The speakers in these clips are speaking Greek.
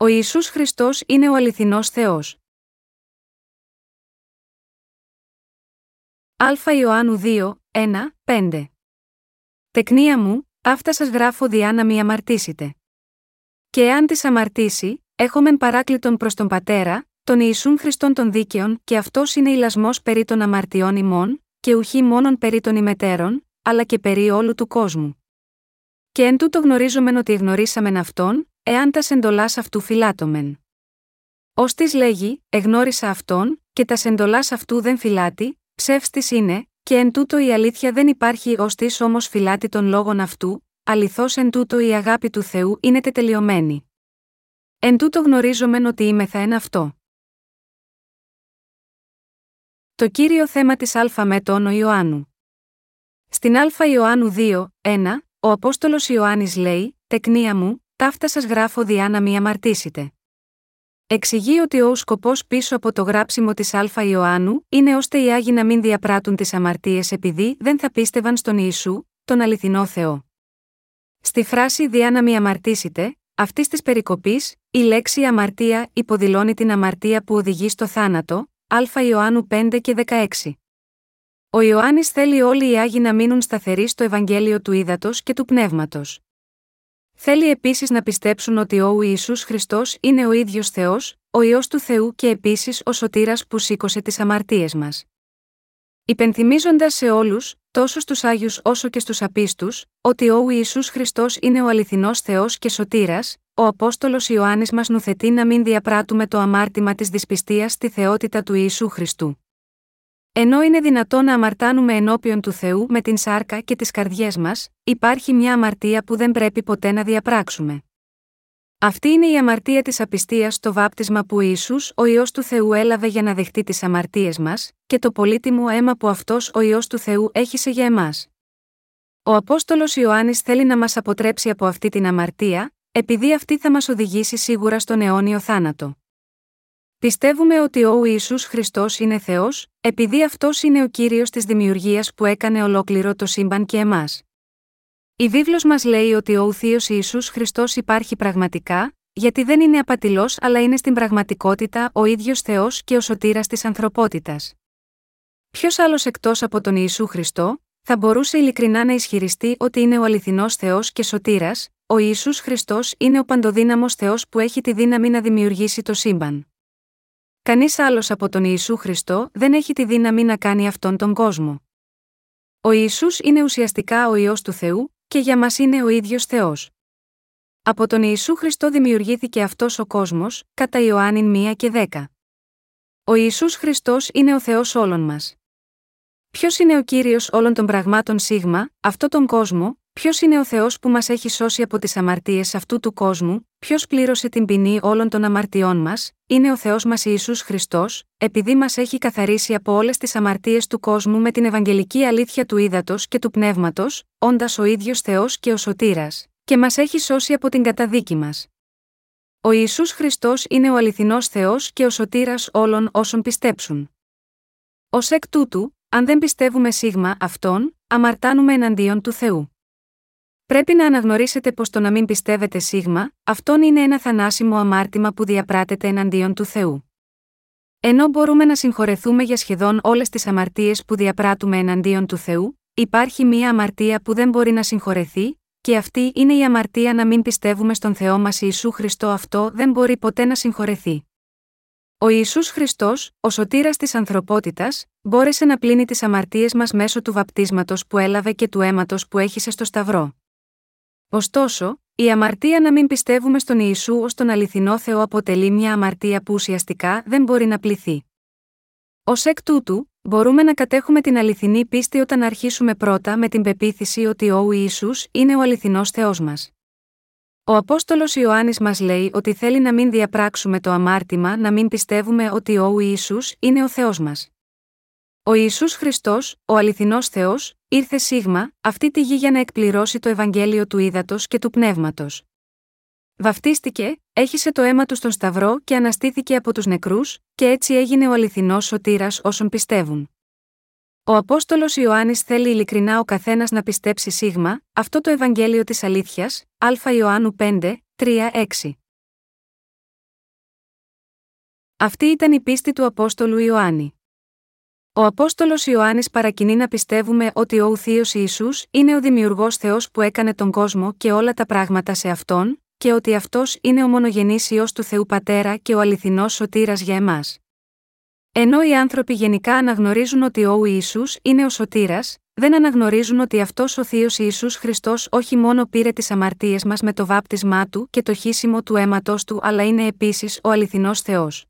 Ο Ιησούς Χριστός είναι ο αληθινός Θεός. Α Ιωάννου 2, 1, 5. Τεκνία μου, αυτά σας γράφω διά να μη αμαρτήσετε. Και εάν τις αμαρτήσει, έχομεν παράκλητον προς τον Πατέρα, τον Ιησούν Χριστόν των δίκαιων, και αυτός είναι ηλασμός περί των αμαρτιών ημών, και ουχή μόνον περί των ημετέρων, αλλά και περί όλου του κόσμου. Και εν τούτο γνωρίζομεν ότι εγνωρίσαμεν αυτόν, εάν τας εντολάς αυτού φυλάττομεν. Ώστις λέγει, εγνώρισα αυτόν, και τας εντολάς αυτού δεν φυλάττει, ψεύστης είναι, και εν τούτο η αλήθεια δεν υπάρχει, ώστις όμως φυλάττει των λόγων αυτού, αληθώς εν τούτο η αγάπη του Θεού είναι τετελειωμένη. Εν τούτο γνωρίζομεν ότι είμεθα εν αυτό. Το κύριο θέμα της Α με τον ο Ιωάννου. Στην Α Ιωάννου 2, 1, ο Απόστολος Ιωάννης λέει, «Τεκνία μου, ταύτα σας γράφω διά να μη αμαρτήσετε». Εξηγεί ότι ο σκοπός πίσω από το γράψιμο της Α Ιωάννου είναι ώστε οι Άγιοι να μην διαπράττουν τις αμαρτίες επειδή δεν θα πίστευαν στον Ιησού, τον αληθινό Θεό. Στη φράση «διά να μη αμαρτήσετε», αυτής της περικοπής, η λέξη αμαρτία υποδηλώνει την αμαρτία που οδηγεί στο θάνατο, Α Ιωάννου 5 και 16. Ο Ιωάννης θέλει όλοι οι Άγιοι να μείνουν σταθεροί στο Ευαγγέλιο του Ύδατος και του Πνεύματος. Θέλει επίσης να πιστέψουν ότι ο Ιησούς Χριστός είναι ο ίδιος Θεός, ο Υιός του Θεού και επίσης ο Σωτήρας που σήκωσε τις αμαρτίες μας. Υπενθυμίζοντας σε όλους, τόσο στους Άγιους όσο και στους απίστους, ότι ο Ιησούς Χριστός είναι ο αληθινός Θεός και Σωτήρας, ο Απόστολος Ιωάννης μας νουθετεί να μην διαπράττουμε το αμάρτημα της δυσπιστίας στη θεότητα του Ιησού Χριστού. Ενώ είναι δυνατό να αμαρτάνουμε ενώπιον του Θεού με την σάρκα και τις καρδιές μας, υπάρχει μια αμαρτία που δεν πρέπει ποτέ να διαπράξουμε. Αυτή είναι η αμαρτία της απιστίας στο βάπτισμα που Ιησούς, ο Υιός του Θεού, έλαβε για να δεχτεί τις αμαρτίες μας, και το πολύτιμο αίμα που αυτός ο Υιός του Θεού έχισε για εμάς. Ο Απόστολος Ιωάννης θέλει να μας αποτρέψει από αυτή την αμαρτία, επειδή αυτή θα μας οδηγήσει σίγουρα στον αιώνιο θάνατο. Πιστεύουμε ότι ο Ιησούς Χριστός είναι Θεός, επειδή αυτός είναι ο Κύριος της δημιουργίας που έκανε ολόκληρο το σύμπαν και εμάς. Η βίβλος μας λέει ότι ο Θείος Ιησούς Χριστός υπάρχει πραγματικά, γιατί δεν είναι απατηλός αλλά είναι στην πραγματικότητα ο ίδιος Θεός και ο Σωτήρας της ανθρωπότητας. Ποιος άλλος εκτός από τον Ιησού Χριστό θα μπορούσε ειλικρινά να ισχυριστεί ότι είναι ο αληθινός Θεός και Σωτήρας? Ο Ιησούς Χριστός είναι ο παντοδύναμος Θεός που έχει τη δύναμη να δημιουργήσει το σύμπαν. Κανείς άλλος από τον Ιησού Χριστό δεν έχει τη δύναμη να κάνει αυτόν τον κόσμο. Ο Ιησούς είναι ουσιαστικά ο Υιός του Θεού και για μας είναι ο ίδιος Θεός. Από τον Ιησού Χριστό δημιουργήθηκε αυτός ο κόσμος, κατά Ιωάννη 1 και 10. Ο Ιησούς Χριστός είναι ο Θεός όλων μας. Ποιος είναι ο Κύριος όλων των πραγμάτων σίγμα, αυτόν τον κόσμο? Ποιος είναι ο Θεός που μας έχει σώσει από τις αμαρτίες αυτού του κόσμου? Ποιος πλήρωσε την ποινή όλων των αμαρτιών μας? Είναι ο Θεός μας Ιησούς Χριστός, επειδή μας έχει καθαρίσει από όλες τις αμαρτίες του κόσμου με την ευαγγελική αλήθεια του ύδατος και του πνεύματος, όντας ο ίδιος Θεός και ο Σωτήρας, και μας έχει σώσει από την καταδίκη μας. Ο Ιησούς Χριστός είναι ο αληθινός Θεός και ο Σωτήρας όλων όσων πιστέψουν. Ως εκ τούτου, αν δεν πιστεύουμε σίγμα αυτόν, αμαρτάνουμε εναντίον του Θεού. Πρέπει να αναγνωρίσετε πως το να μην πιστεύετε σίγμα, αυτόν είναι ένα θανάσιμο αμάρτημα που διαπράτεται εναντίον του Θεού. Ενώ μπορούμε να συγχωρεθούμε για σχεδόν όλες τις αμαρτίες που διαπράττουμε εναντίον του Θεού, υπάρχει μία αμαρτία που δεν μπορεί να συγχωρεθεί, και αυτή είναι η αμαρτία να μην πιστεύουμε στον Θεό μας Ιησού Χριστό. Αυτό δεν μπορεί ποτέ να συγχωρεθεί. Ο Ιησούς Χριστός, ο Σωτήρας της ανθρωπότητας, μπόρεσε να πλύνει τις αμαρτίες μας μέσω του βαπτίσματος που έλαβε και του αίματος που έχισε στο Σταυρό. Ωστόσο, η αμαρτία να μην πιστεύουμε στον Ιησού ως τον αληθινό Θεό αποτελεί μια αμαρτία που ουσιαστικά δεν μπορεί να πληθεί. Ως εκ τούτου, μπορούμε να κατέχουμε την αληθινή πίστη όταν αρχίσουμε πρώτα με την πεποίθηση ότι ο Ιησούς είναι ο αληθινός Θεός μας. Ο Απόστολος Ιωάννης μας λέει ότι θέλει να μην διαπράξουμε το αμάρτημα να μην πιστεύουμε ότι ο Ιησούς είναι ο Θεός μας. Ο Ιησούς Χριστός, ο αληθινός Θεός, ήρθε σίγμα αυτή τη γη για να εκπληρώσει το Ευαγγέλιο του ύδατος και του πνεύματος. Βαφτίστηκε, έχισε το αίμα του στον Σταυρό και αναστήθηκε από τους νεκρούς, και έτσι έγινε ο αληθινός Σωτήρας όσων πιστεύουν. Ο Απόστολος Ιωάννης θέλει ειλικρινά ο καθένας να πιστέψει σίγμα αυτό το Ευαγγέλιο της αλήθειας, Α Ιωάννου 5, 3-6. Αυτή ήταν η πίστη του Απόστολου Ιωάννη. Ο Απόστολος Ιωάννης παρακινεί να πιστεύουμε ότι ο Θείος Ιησούς είναι ο Δημιουργός Θεός που έκανε τον κόσμο και όλα τα πράγματα σε Αυτόν, και ότι Αυτός είναι ο μονογενής Υιός του Θεού Πατέρα και ο αληθινός σωτήρας για εμάς. Ενώ οι άνθρωποι γενικά αναγνωρίζουν ότι ο Ιησούς είναι ο σωτήρας, δεν αναγνωρίζουν ότι αυτός ο Θείος Ιησούς Χριστός όχι μόνο πήρε τις αμαρτίες μας με το βάπτισμά Του και το χύσιμο του αίματος Του, αλλά είναι επίσης ο αληθινός Θεός.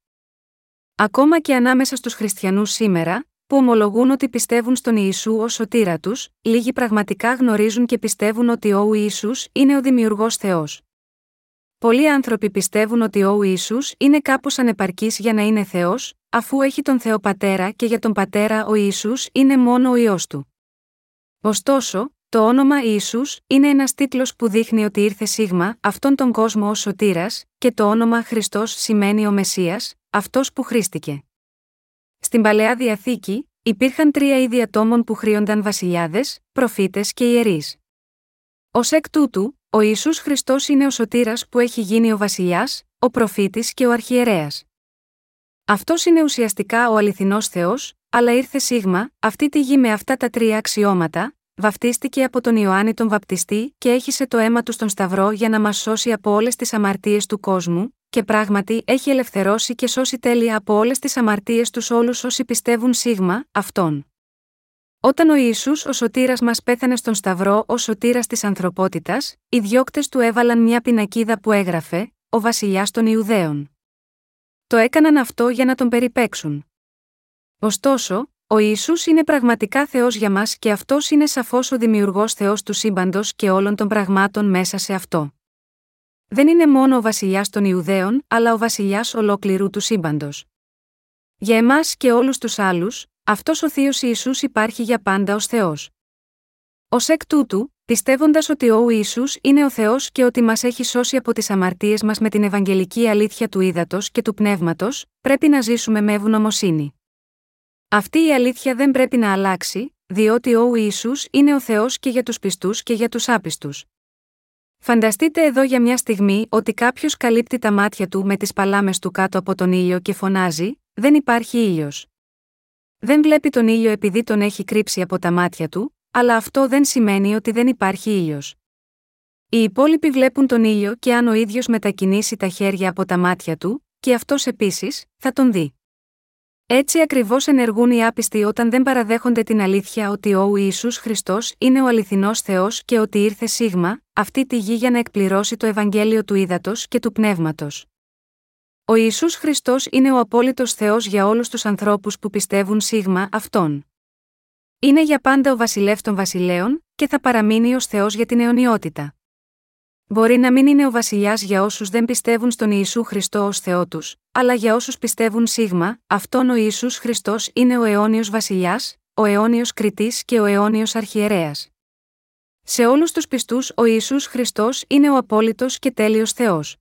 Ακόμα και ανάμεσα στους χριστιανούς σήμερα, που ομολογούν ότι πιστεύουν στον Ιησού ως σωτήρα τους, λίγοι πραγματικά γνωρίζουν και πιστεύουν ότι ο Ιησούς είναι ο Δημιουργός Θεός. Πολλοί άνθρωποι πιστεύουν ότι ο Ιησούς είναι κάπως ανεπαρκής για να είναι Θεός, αφού έχει τον Θεό Πατέρα και για τον Πατέρα ο Ιησούς είναι μόνο ο Υιός Του. Ωστόσο, το όνομα Ιησούς είναι ένας τίτλος που δείχνει ότι ήρθε σίγμα αυτόν τον κόσμο ως σωτήρας, και το όνομα Χριστός σημαίνει ο Μεσσίας, αυτός που χρήστηκε. Στην Παλαιά Διαθήκη, υπήρχαν τρία είδη ατόμων που χρήονταν βασιλιάδες, προφήτες και ιερείς. Ως εκ τούτου, ο Ιησούς Χριστός είναι ο σωτήρας που έχει γίνει ο βασιλιάς, ο προφήτης και ο αρχιερέας. Αυτός είναι ουσιαστικά ο αληθινός Θεός, αλλά ήρθε σίγμα αυτή τη γη με αυτά τα τρία αξιώματα, βαπτίστηκε από τον Ιωάννη τον Βαπτιστή και έχισε το αίμα του στον Σταυρό για να μας σώσει από όλες τις αμαρτίες του κόσμου, και πράγματι έχει ελευθερώσει και σώσει τέλεια από όλες τις αμαρτίες τους όλους όσοι πιστεύουν σίγμα Αυτόν. Όταν ο Ιησούς ο σωτήρας μας πέθανε στον Σταυρό ως σωτήρας της ανθρωπότητας, οι διώκτες του έβαλαν μια πινακίδα που έγραφε «Ο βασιλιάς των Ιουδαίων». Το έκαναν αυτό για να τον περιπέξουν. Ωστόσο, ο Ιησούς είναι πραγματικά Θεός για μας και Αυτός είναι σαφώς ο Δημιουργός Θεός του σύμπαντος και όλων των πραγμάτων μέσα σε αυτό. Δεν είναι μόνο ο βασιλιάς των Ιουδαίων, αλλά ο βασιλιάς ολόκληρου του σύμπαντος. Για εμάς και όλους τους άλλους, αυτός ο Θείος Ιησούς υπάρχει για πάντα ως Θεός. Ως εκ τούτου, πιστεύοντας ότι ο Ιησούς είναι ο Θεός και ότι μας έχει σώσει από τις αμαρτίες μας με την ευαγγελική αλήθεια του ύδατος και του πνεύματος, πρέπει να ζήσουμε με ευγνωμοσύνη. Αυτή η αλήθεια δεν πρέπει να αλλάξει, διότι ο Ιησούς είναι ο Θεός και για τους πιστούς και για τους άπιστους. Φανταστείτε εδώ για μια στιγμή ότι κάποιος καλύπτει τα μάτια του με τις παλάμες του κάτω από τον ήλιο και φωνάζει «Δεν υπάρχει ήλιος». Δεν βλέπει τον ήλιο επειδή τον έχει κρύψει από τα μάτια του, αλλά αυτό δεν σημαίνει ότι δεν υπάρχει ήλιος. Οι υπόλοιποι βλέπουν τον ήλιο και αν ο ίδιος μετακινήσει τα χέρια από τα μάτια του, και αυτός επίσης, θα τον δει. Έτσι ακριβώς ενεργούν οι άπιστοι όταν δεν παραδέχονται την αλήθεια ότι ο Ιησούς Χριστός είναι ο αληθινός Θεός και ότι ήρθε σίγμα αυτή τη γη για να εκπληρώσει το Ευαγγέλιο του ύδατος και του πνεύματος. Ο Ιησούς Χριστός είναι ο απόλυτος Θεός για όλους τους ανθρώπους που πιστεύουν σίγμα Αυτόν. Είναι για πάντα ο βασιλεύς των βασιλέων και θα παραμείνει ως Θεός για την αιωνιότητα. Μπορεί να μην είναι ο βασιλιάς για όσους δεν πιστεύουν στον Ιησού Χριστό ως Θεό τους, αλλά για όσους πιστεύουν σίγμα Αυτόν ο Ιησούς Χριστός είναι ο αιώνιος βασιλιάς, ο αιώνιος κριτής και ο αιώνιος αρχιερέας. Σε όλους τους πιστούς ο Ιησούς Χριστός είναι ο απόλυτος και τέλειος Θεός.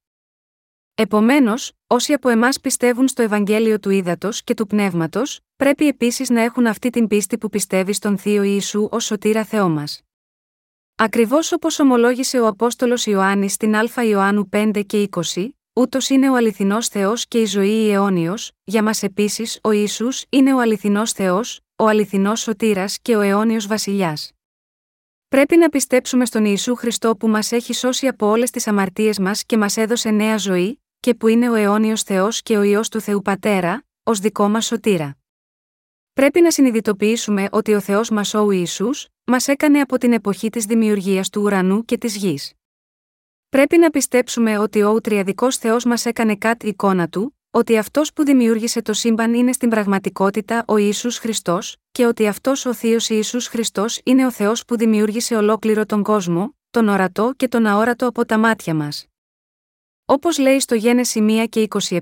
Επομένως, όσοι από εμάς πιστεύουν στο Ευαγγέλιο του ύδατος και του πνεύματος, πρέπει επίσης να έχουν αυτή την πίστη που πιστεύει στον Θείο Ιησού ως σωτήρα Θεό μας. Ακριβώς όπως ομολόγησε ο Απόστολος Ιωάννης στην Α Ιωάννου 5 και 20, ούτως είναι ο αληθινός Θεός και η ζωή η αιώνιος, για μας επίσης ο Ιησούς είναι ο αληθινός Θεός, ο αληθινός σωτήρας και ο αιώνιος βασιλιάς. Πρέπει να πιστέψουμε στον Ιησού Χριστό που μας έχει σώσει από όλες τις αμαρτίες μας και μας έδωσε νέα ζωή, και που είναι ο αιώνιος Θεός και ο Υιός του Θεού Πατέρα, ως δικό μας σωτήρα. Πρέπει να συνειδητοποιήσουμε ότι ο Θεός μας ο Ιησούς μας έκανε από την εποχή της δημιουργίας του ουρανού και της γης. Πρέπει να πιστέψουμε ότι ο τριαδικός Θεός μας έκανε κατ' εικόνα Του, ότι Αυτός που δημιούργησε το σύμπαν είναι στην πραγματικότητα ο Ιησούς Χριστός και ότι Αυτός ο Θείος Ιησούς Χριστός είναι ο Θεός που δημιούργησε ολόκληρο τον κόσμο, τον ορατό και τον αόρατο από τα μάτια μας. Όπως λέει στο Γένεση 1 και 27,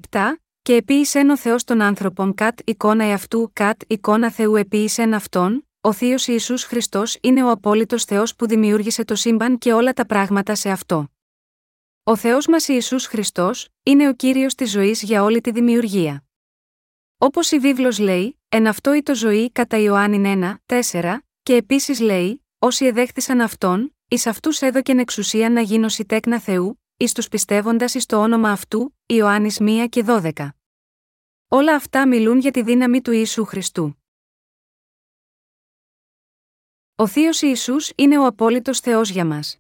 «Και επίησεν ο Θεός των άνθρωπων κατ' εικόνα εαυτού, κατ' εικόνα Θεού επίησεν Αυτόν», ο Θείος Ιησούς Χριστός είναι ο απόλυτος Θεός που δημιούργησε το σύμπαν και όλα τα πράγματα σε αυτό. Ο Θεός μας Ιησούς Χριστός είναι ο Κύριος της ζωής για όλη τη δημιουργία. Όπως η βίβλος λέει, «Εν αυτό ήτο ζωή» κατά Ιωάννην 1, 4, και επίσης λέει, «Όσοι εδέχθησαν Αυτόν, εις αυτούς έδωκεν εξουσία να γίνωσι τέκνα Θεού, εις τους πιστεύοντας εις το όνομα Αυτού», Ιωάννης 1 και 12. Όλα αυτά μιλούν για τη δύναμη του Ιησού Χριστού. Ο Θείος Ιησούς είναι ο απόλυτος Θεός για μας.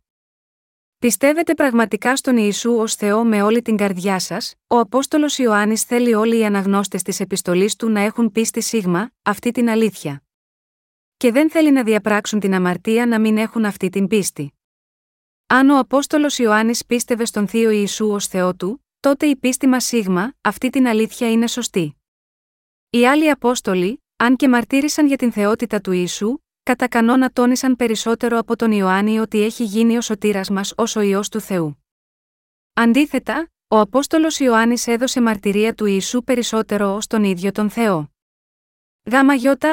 Πιστεύετε πραγματικά στον Ιησού ως Θεό με όλη την καρδιά σας? Ο Απόστολος Ιωάννης θέλει όλοι οι αναγνώστες της επιστολής του να έχουν πίστη σίγμα, αυτή την αλήθεια. Και δεν θέλει να διαπράξουν την αμαρτία να μην έχουν αυτή την πίστη. Αν ο Απόστολος Ιωάννης πίστευε στον Θείο Ιησού ως Θεό του, τότε η πίστη μας σίγμα, αυτή την αλήθεια είναι σωστή. Οι άλλοι Απόστολοι, αν και μαρτύρησαν για την θεότητα του Ιησού, κατά κανόνα τόνισαν περισσότερο από τον Ιωάννη ότι έχει γίνει ο σωτήρας μας ως ο Υιός του Θεού. Αντίθετα, ο Απόστολος Ιωάννης έδωσε μαρτυρία του Ιησού περισσότερο ως τον ίδιο τον Θεό.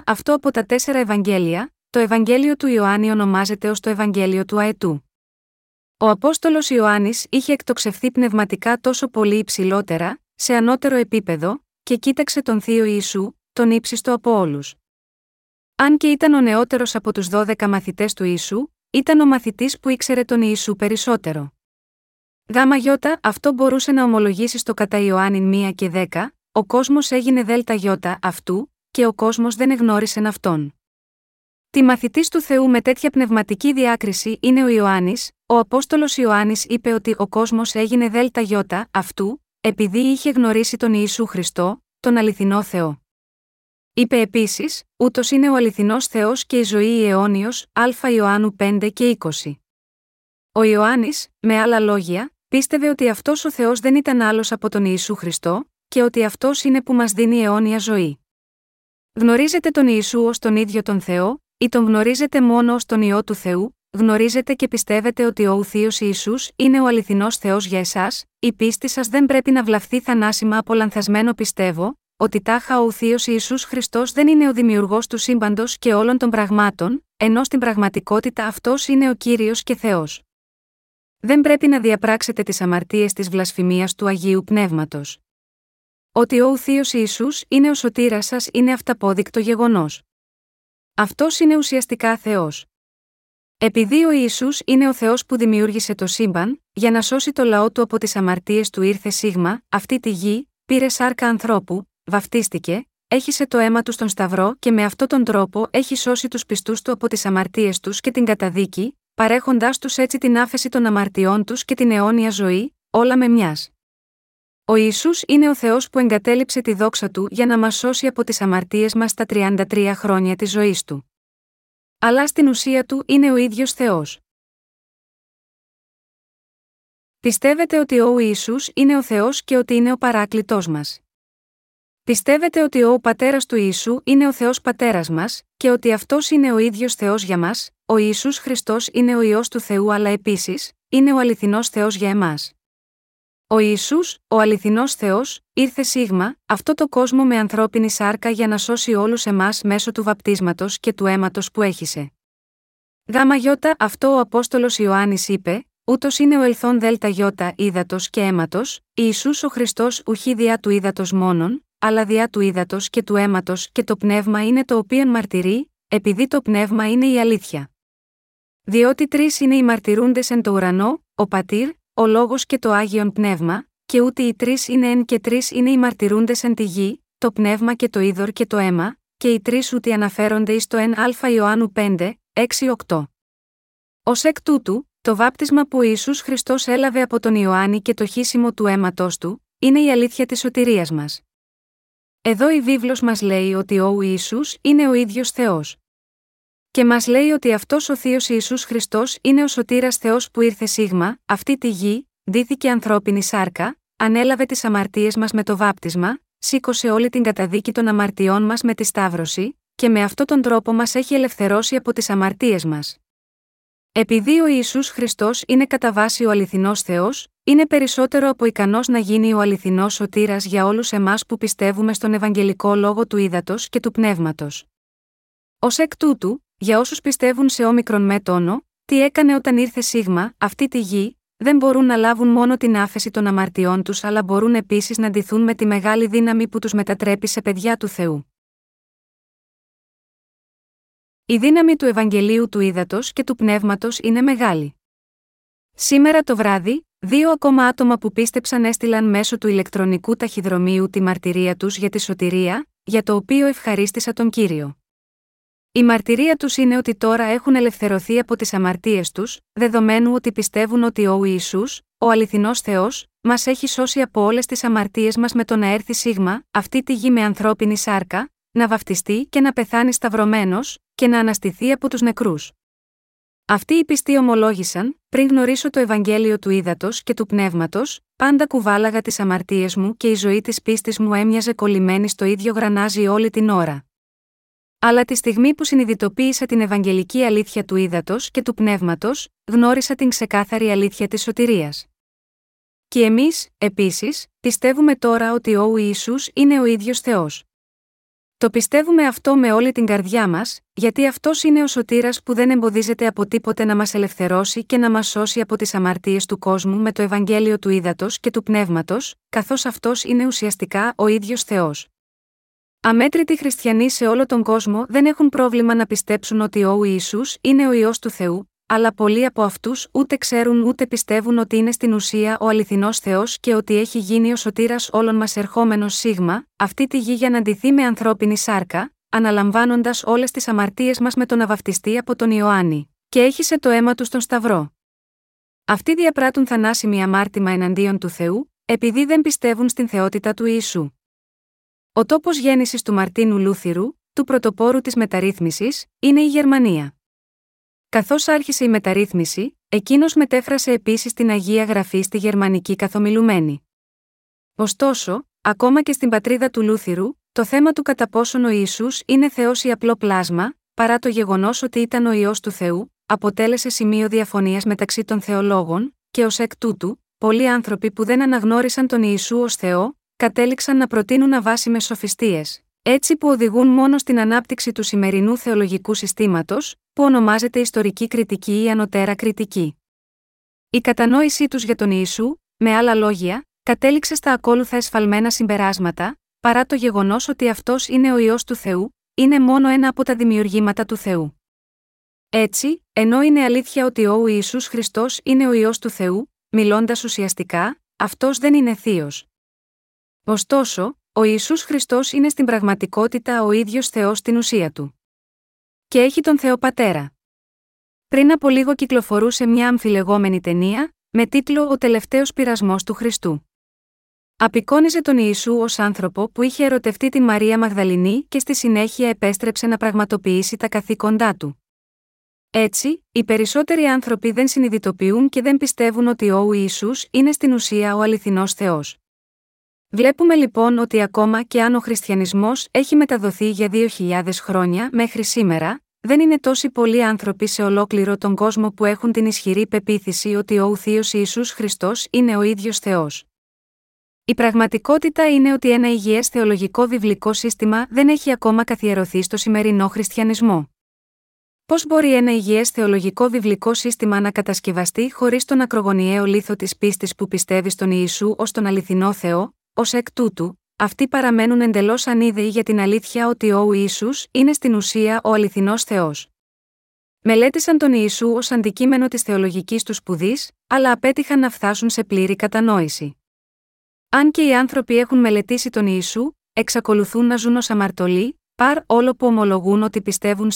Αυτό από τα 4 Ευαγγέλια, το Ευαγγέλιο του Ιωάννη ονομάζεται ως το Ευαγγέλιο του Αετού. Ο Απόστολος Ιωάννης είχε εκτοξευθεί πνευματικά τόσο πολύ υψηλότερα, σε ανώτερο επίπεδο, και κοίταξε τον Θείο Ιησού, τον ύψιστο από όλους. Αν και ήταν ο νεότερος από τους 12 μαθητές του Ιησού, ήταν ο μαθητής που ήξερε τον Ιησού περισσότερο. Αυτό μπορούσε να ομολογήσει στο κατά Ιωάννη 1 και 10, ο κόσμος έγινε ΔΙ αυτού και ο κόσμος δεν εγνώρισεν αυτόν. Τη μαθητής του Θεού με τέτοια πνευματική διάκριση είναι ο Ιωάννης. Ο Απόστολος Ιωάννης είπε ότι ο κόσμος έγινε ΔΙ αυτού, επειδή είχε γνωρίσει τον Ιησού Χριστό, τον αληθινό Θεό. Είπε επίσης, ούτως είναι ο αληθινός Θεός και η ζωή η αιώνιος, Α Ιωάννου 5 και 20. Ο Ιωάννης, με άλλα λόγια, πίστευε ότι αυτός ο Θεός δεν ήταν άλλος από τον Ιησού Χριστό και ότι αυτός είναι που μας δίνει αιώνια ζωή. Γνωρίζετε τον Ιησού ως τον ίδιο τον Θεό ή τον γνωρίζετε μόνο ως τον Υιό του Θεού? Γνωρίζετε και πιστεύετε ότι ο Θείος Ιησούς είναι ο αληθινός Θεός για εσάς? Η πίστη σας δεν πρέπει να βλαφθεί θανάσιμα από λανθασμένο πιστεύω, ότι τάχα ο Θείος Ιησούς Χριστός δεν είναι ο δημιουργός του σύμπαντος και όλων των πραγμάτων, ενώ στην πραγματικότητα αυτός είναι ο Κύριος και Θεός. Δεν πρέπει να διαπράξετε τις αμαρτίες της βλασφημίας του Αγίου Πνεύματος. Ότι ο Θείος Ιησούς είναι ο σωτήρας σας είναι αυταπόδεικτο γεγονός. Αυτός είναι ουσιαστικά Θεός. Επειδή ο Ιησούς είναι ο Θεός που δημιούργησε το σύμπαν, για να σώσει το λαό του από τις αμαρτίες του ήρθε σίγμα, αυτή τη γη, πήρε σάρκα ανθρώπου, βαφτίστηκε, έχισε το αίμα του στον Σταυρό και με αυτόν τον τρόπο έχει σώσει τους πιστούς του από τις αμαρτίες τους και την καταδίκη, παρέχοντάς τους έτσι την άφεση των αμαρτιών τους και την αιώνια ζωή, όλα με μιας. Ο Ιησούς είναι ο Θεός που εγκατέλειψε τη δόξα του για να μας σώσει από τις αμαρτίες μας τα 33 χρόνια της ζωής του. Αλλά στην ουσία του είναι ο ίδιος Θεός. Πιστεύετε ότι ο Ιησούς είναι ο Θεός και ότι είναι ο Παράκλητός μας. Πιστεύετε ότι ο Πατέρας του Ιησού είναι ο Θεός Πατέρας μας και ότι αυτός είναι ο ίδιος Θεός για μας. Ο Ιησούς Χριστός είναι ο Υιός του Θεού αλλά επίσης είναι ο αληθινός Θεός για εμάς. Ο Ιησούς, ο αληθινός Θεός, ήρθε σίγμα, αυτό το κόσμο με ανθρώπινη σάρκα για να σώσει όλους εμάς μέσω του βαπτίσματος και του αίματος που έχισε. Αυτό ο Απόστολος Ιωάννης είπε, ούτως είναι ο ελθόν ΔΙ ύδατος και αίματος, Ιησούς ο Χριστός ουχή διά του ύδατος μόνον, αλλά διά του ύδατος και του αίματος και το πνεύμα είναι το οποίον μαρτυρεί, επειδή το πνεύμα είναι η αλήθεια. Διότι τρεις είναι οι μαρτυρούντες εν το ουρανό, ο Πατήρ, ο Λόγος και το Άγιον Πνεύμα, και ούτε οι τρεις είναι εν και τρεις είναι οι μαρτυρούντες εν τη γη, το πνεύμα και το είδωρ και το αίμα, και οι τρεις ούτε αναφέρονται εις το εν Α Ιωάννου 5, 6, 8. Ως εκ τούτου, το βάπτισμα που ο Ιησούς Χριστός έλαβε από τον Ιωάννη και το χύσιμο του αίματος του, είναι η αλήθεια της σωτηρίας μας. Εδώ η βίβλος μας λέει ότι ο Ιησούς είναι ο ίδιος Θεός. Και μας λέει ότι αυτός ο Θείος Ιησούς Χριστός είναι ο σωτήρας Θεός που ήρθε σίγμα, αυτή τη γη, ντύθηκε ανθρώπινη σάρκα, ανέλαβε τις αμαρτίες μας με το βάπτισμα, σήκωσε όλη την καταδίκη των αμαρτιών μας με τη σταύρωση, και με αυτόν τον τρόπο μας έχει ελευθερώσει από τις αμαρτίες μας. Επειδή ο Ιησούς Χριστός είναι κατά βάση ο αληθινός Θεός, είναι περισσότερο από ικανός να γίνει ο αληθινός σωτήρας για όλους εμάς που πιστεύουμε στον Ευαγγελικό Λόγο του ύδατος και του Πνεύματος. Ως εκ τούτου, για όσους πιστεύουν σε όμικρον με τόνο, τι έκανε όταν ήρθε σίγμα, αυτή τη γη, δεν μπορούν να λάβουν μόνο την άφεση των αμαρτιών τους αλλά μπορούν επίσης να ντυθούν με τη μεγάλη δύναμη που τους μετατρέπει σε παιδιά του Θεού. Η δύναμη του Ευαγγελίου του ύδατος και του Πνεύματος είναι μεγάλη. Σήμερα το βράδυ, 2 ακόμα άτομα που πίστεψαν έστειλαν μέσω του ηλεκτρονικού ταχυδρομείου τη μαρτυρία τους για τη σωτηρία, για το οποίο ευχαρίστησα τον Κύριο. Η μαρτυρία τους είναι ότι τώρα έχουν ελευθερωθεί από τις αμαρτίες τους, δεδομένου ότι πιστεύουν ότι ο Ιησούς, ο αληθινός Θεός, μας έχει σώσει από όλες τις αμαρτίες μας με το να έρθει αυτή τη γη με ανθρώπινη σάρκα, να βαφτιστεί και να πεθάνει σταυρωμένος και να αναστηθεί από τους νεκρούς. Αυτοί οι πιστοί ομολόγησαν, πριν γνωρίσω το Ευαγγέλιο του ύδατος και του πνεύματος, πάντα κουβάλαγα τις αμαρτίες μου και η ζωή της πίστης μου έμοιαζε κολλημένη στο ίδιο γρανάζι όλη την ώρα. Αλλά τη στιγμή που συνειδητοποίησα την Ευαγγελική αλήθεια του ύδατος και του πνεύματος, γνώρισα την ξεκάθαρη αλήθεια της σωτηρίας. Και εμείς, επίσης, πιστεύουμε τώρα ότι ο Ιησούς είναι ο ίδιος Θεός. Το πιστεύουμε αυτό με όλη την καρδιά μας, γιατί αυτός είναι ο σωτήρας που δεν εμποδίζεται από τίποτε να μας ελευθερώσει και να μας σώσει από τις αμαρτίες του κόσμου με το Ευαγγέλιο του ύδατος και του πνεύματος, καθώς αυτός είναι ουσιαστικά ο ίδιος Θεός. Αμέτρητοι χριστιανοί σε όλο τον κόσμο δεν έχουν πρόβλημα να πιστέψουν ότι ο Ιησούς είναι ο Υιός του Θεού, αλλά πολλοί από αυτούς ούτε ξέρουν ούτε πιστεύουν ότι είναι στην ουσία ο αληθινός Θεός και ότι έχει γίνει ο σωτήρας όλων μας ερχόμενος αυτή τη γη για να ντυθεί με ανθρώπινη σάρκα, αναλαμβάνοντας όλες τις αμαρτίες μας με το να βαφτιστεί από τον Ιωάννη, και έχισε το αίμα του στον Σταυρό. Αυτοί διαπράττουν θανάσιμη αμάρτημα εναντίον του Θεού, επειδή δεν πιστεύουν στην θεότητα του Ιησού. Ο τόπος γέννησης του Μαρτίνου Λούθυρου, του πρωτοπόρου της μεταρρύθμισης, είναι η Γερμανία. Καθώς άρχισε η μεταρρύθμιση, εκείνος μετέφρασε επίσης την Αγία Γραφή στη γερμανική καθομιλουμένη. Ωστόσο, ακόμα και στην πατρίδα του Λούθυρου, το θέμα του κατά πόσον ο Ιησούς είναι Θεός ή απλό πλάσμα, παρά το γεγονός ότι ήταν ο Υιός του Θεού, αποτέλεσε σημείο διαφωνίας μεταξύ των θεολόγων, και ως εκ τούτου, πολλοί άνθρωποι που δεν αναγνώρισαν τον Ιησού ως Θεό, κατέληξαν να προτείνουν αβάσιμες σοφιστίες, έτσι που οδηγούν μόνο στην ανάπτυξη του σημερινού θεολογικού συστήματος, που ονομάζεται ιστορική κριτική ή ανωτέρα κριτική. Η κατανόησή τους για τον Ιησού, με άλλα λόγια, κατέληξε στα ακόλουθα εσφαλμένα συμπεράσματα, παρά το γεγονός ότι αυτός είναι ο Υιός του Θεού, είναι μόνο ένα από τα δημιουργήματα του Θεού. Έτσι, ενώ είναι αλήθεια ότι ο Ιησούς Χριστός είναι ο Υιός του Θεού, μιλώντας ουσιαστικά, αυτός δεν είναι θείος. Ωστόσο, ο Ιησούς Χριστός είναι στην πραγματικότητα ο ίδιος Θεός στην ουσία του. Και έχει τον Θεό Πατέρα. Πριν από λίγο κυκλοφορούσε μια αμφιλεγόμενη ταινία, με τίτλο «Ο τελευταίος πειρασμός του Χριστού». Απεικόνιζε τον Ιησού ως άνθρωπο που είχε ερωτευτεί την Μαρία Μαγδαληνή και στη συνέχεια επέστρεψε να πραγματοποιήσει τα καθήκοντά του. Έτσι, οι περισσότεροι άνθρωποι δεν συνειδητοποιούν και δεν πιστεύουν ότι ο Ιησούς είναι στην ουσία ο αληθινός Θεός. Βλέπουμε λοιπόν ότι ακόμα και αν ο χριστιανισμός έχει μεταδοθεί για 2.000 χρόνια μέχρι σήμερα, δεν είναι τόσοι πολλοί άνθρωποι σε ολόκληρο τον κόσμο που έχουν την ισχυρή πεποίθηση ότι ο Θείος Ιησούς Χριστός είναι ο ίδιος Θεός. Η πραγματικότητα είναι ότι ένα υγιές θεολογικό βιβλικό σύστημα δεν έχει ακόμα καθιερωθεί στο σημερινό χριστιανισμό. Πώς μπορεί ένα υγιές θεολογικό βιβλικό σύστημα να κατασκευαστεί χωρίς τον ακρογωνιαίο λίθο της πίστης που πιστεύει στον Ιησού ως τον αληθινό Θεό? Ως εκ τούτου, αυτοί παραμένουν εντελώς ανίδεοι για την αλήθεια ότι ο Ιησούς είναι στην ουσία ο αληθινός Θεός. Μελέτησαν τον Ιησού ως αντικείμενο της θεολογικής του σπουδής, αλλά απέτυχαν να φτάσουν σε πλήρη κατανόηση. Αν και οι άνθρωποι έχουν μελετήσει τον Ιησού, εξακολουθούν να ζουν ως αμαρτωλοί, όλο που ομολογούν ότι πιστεύουν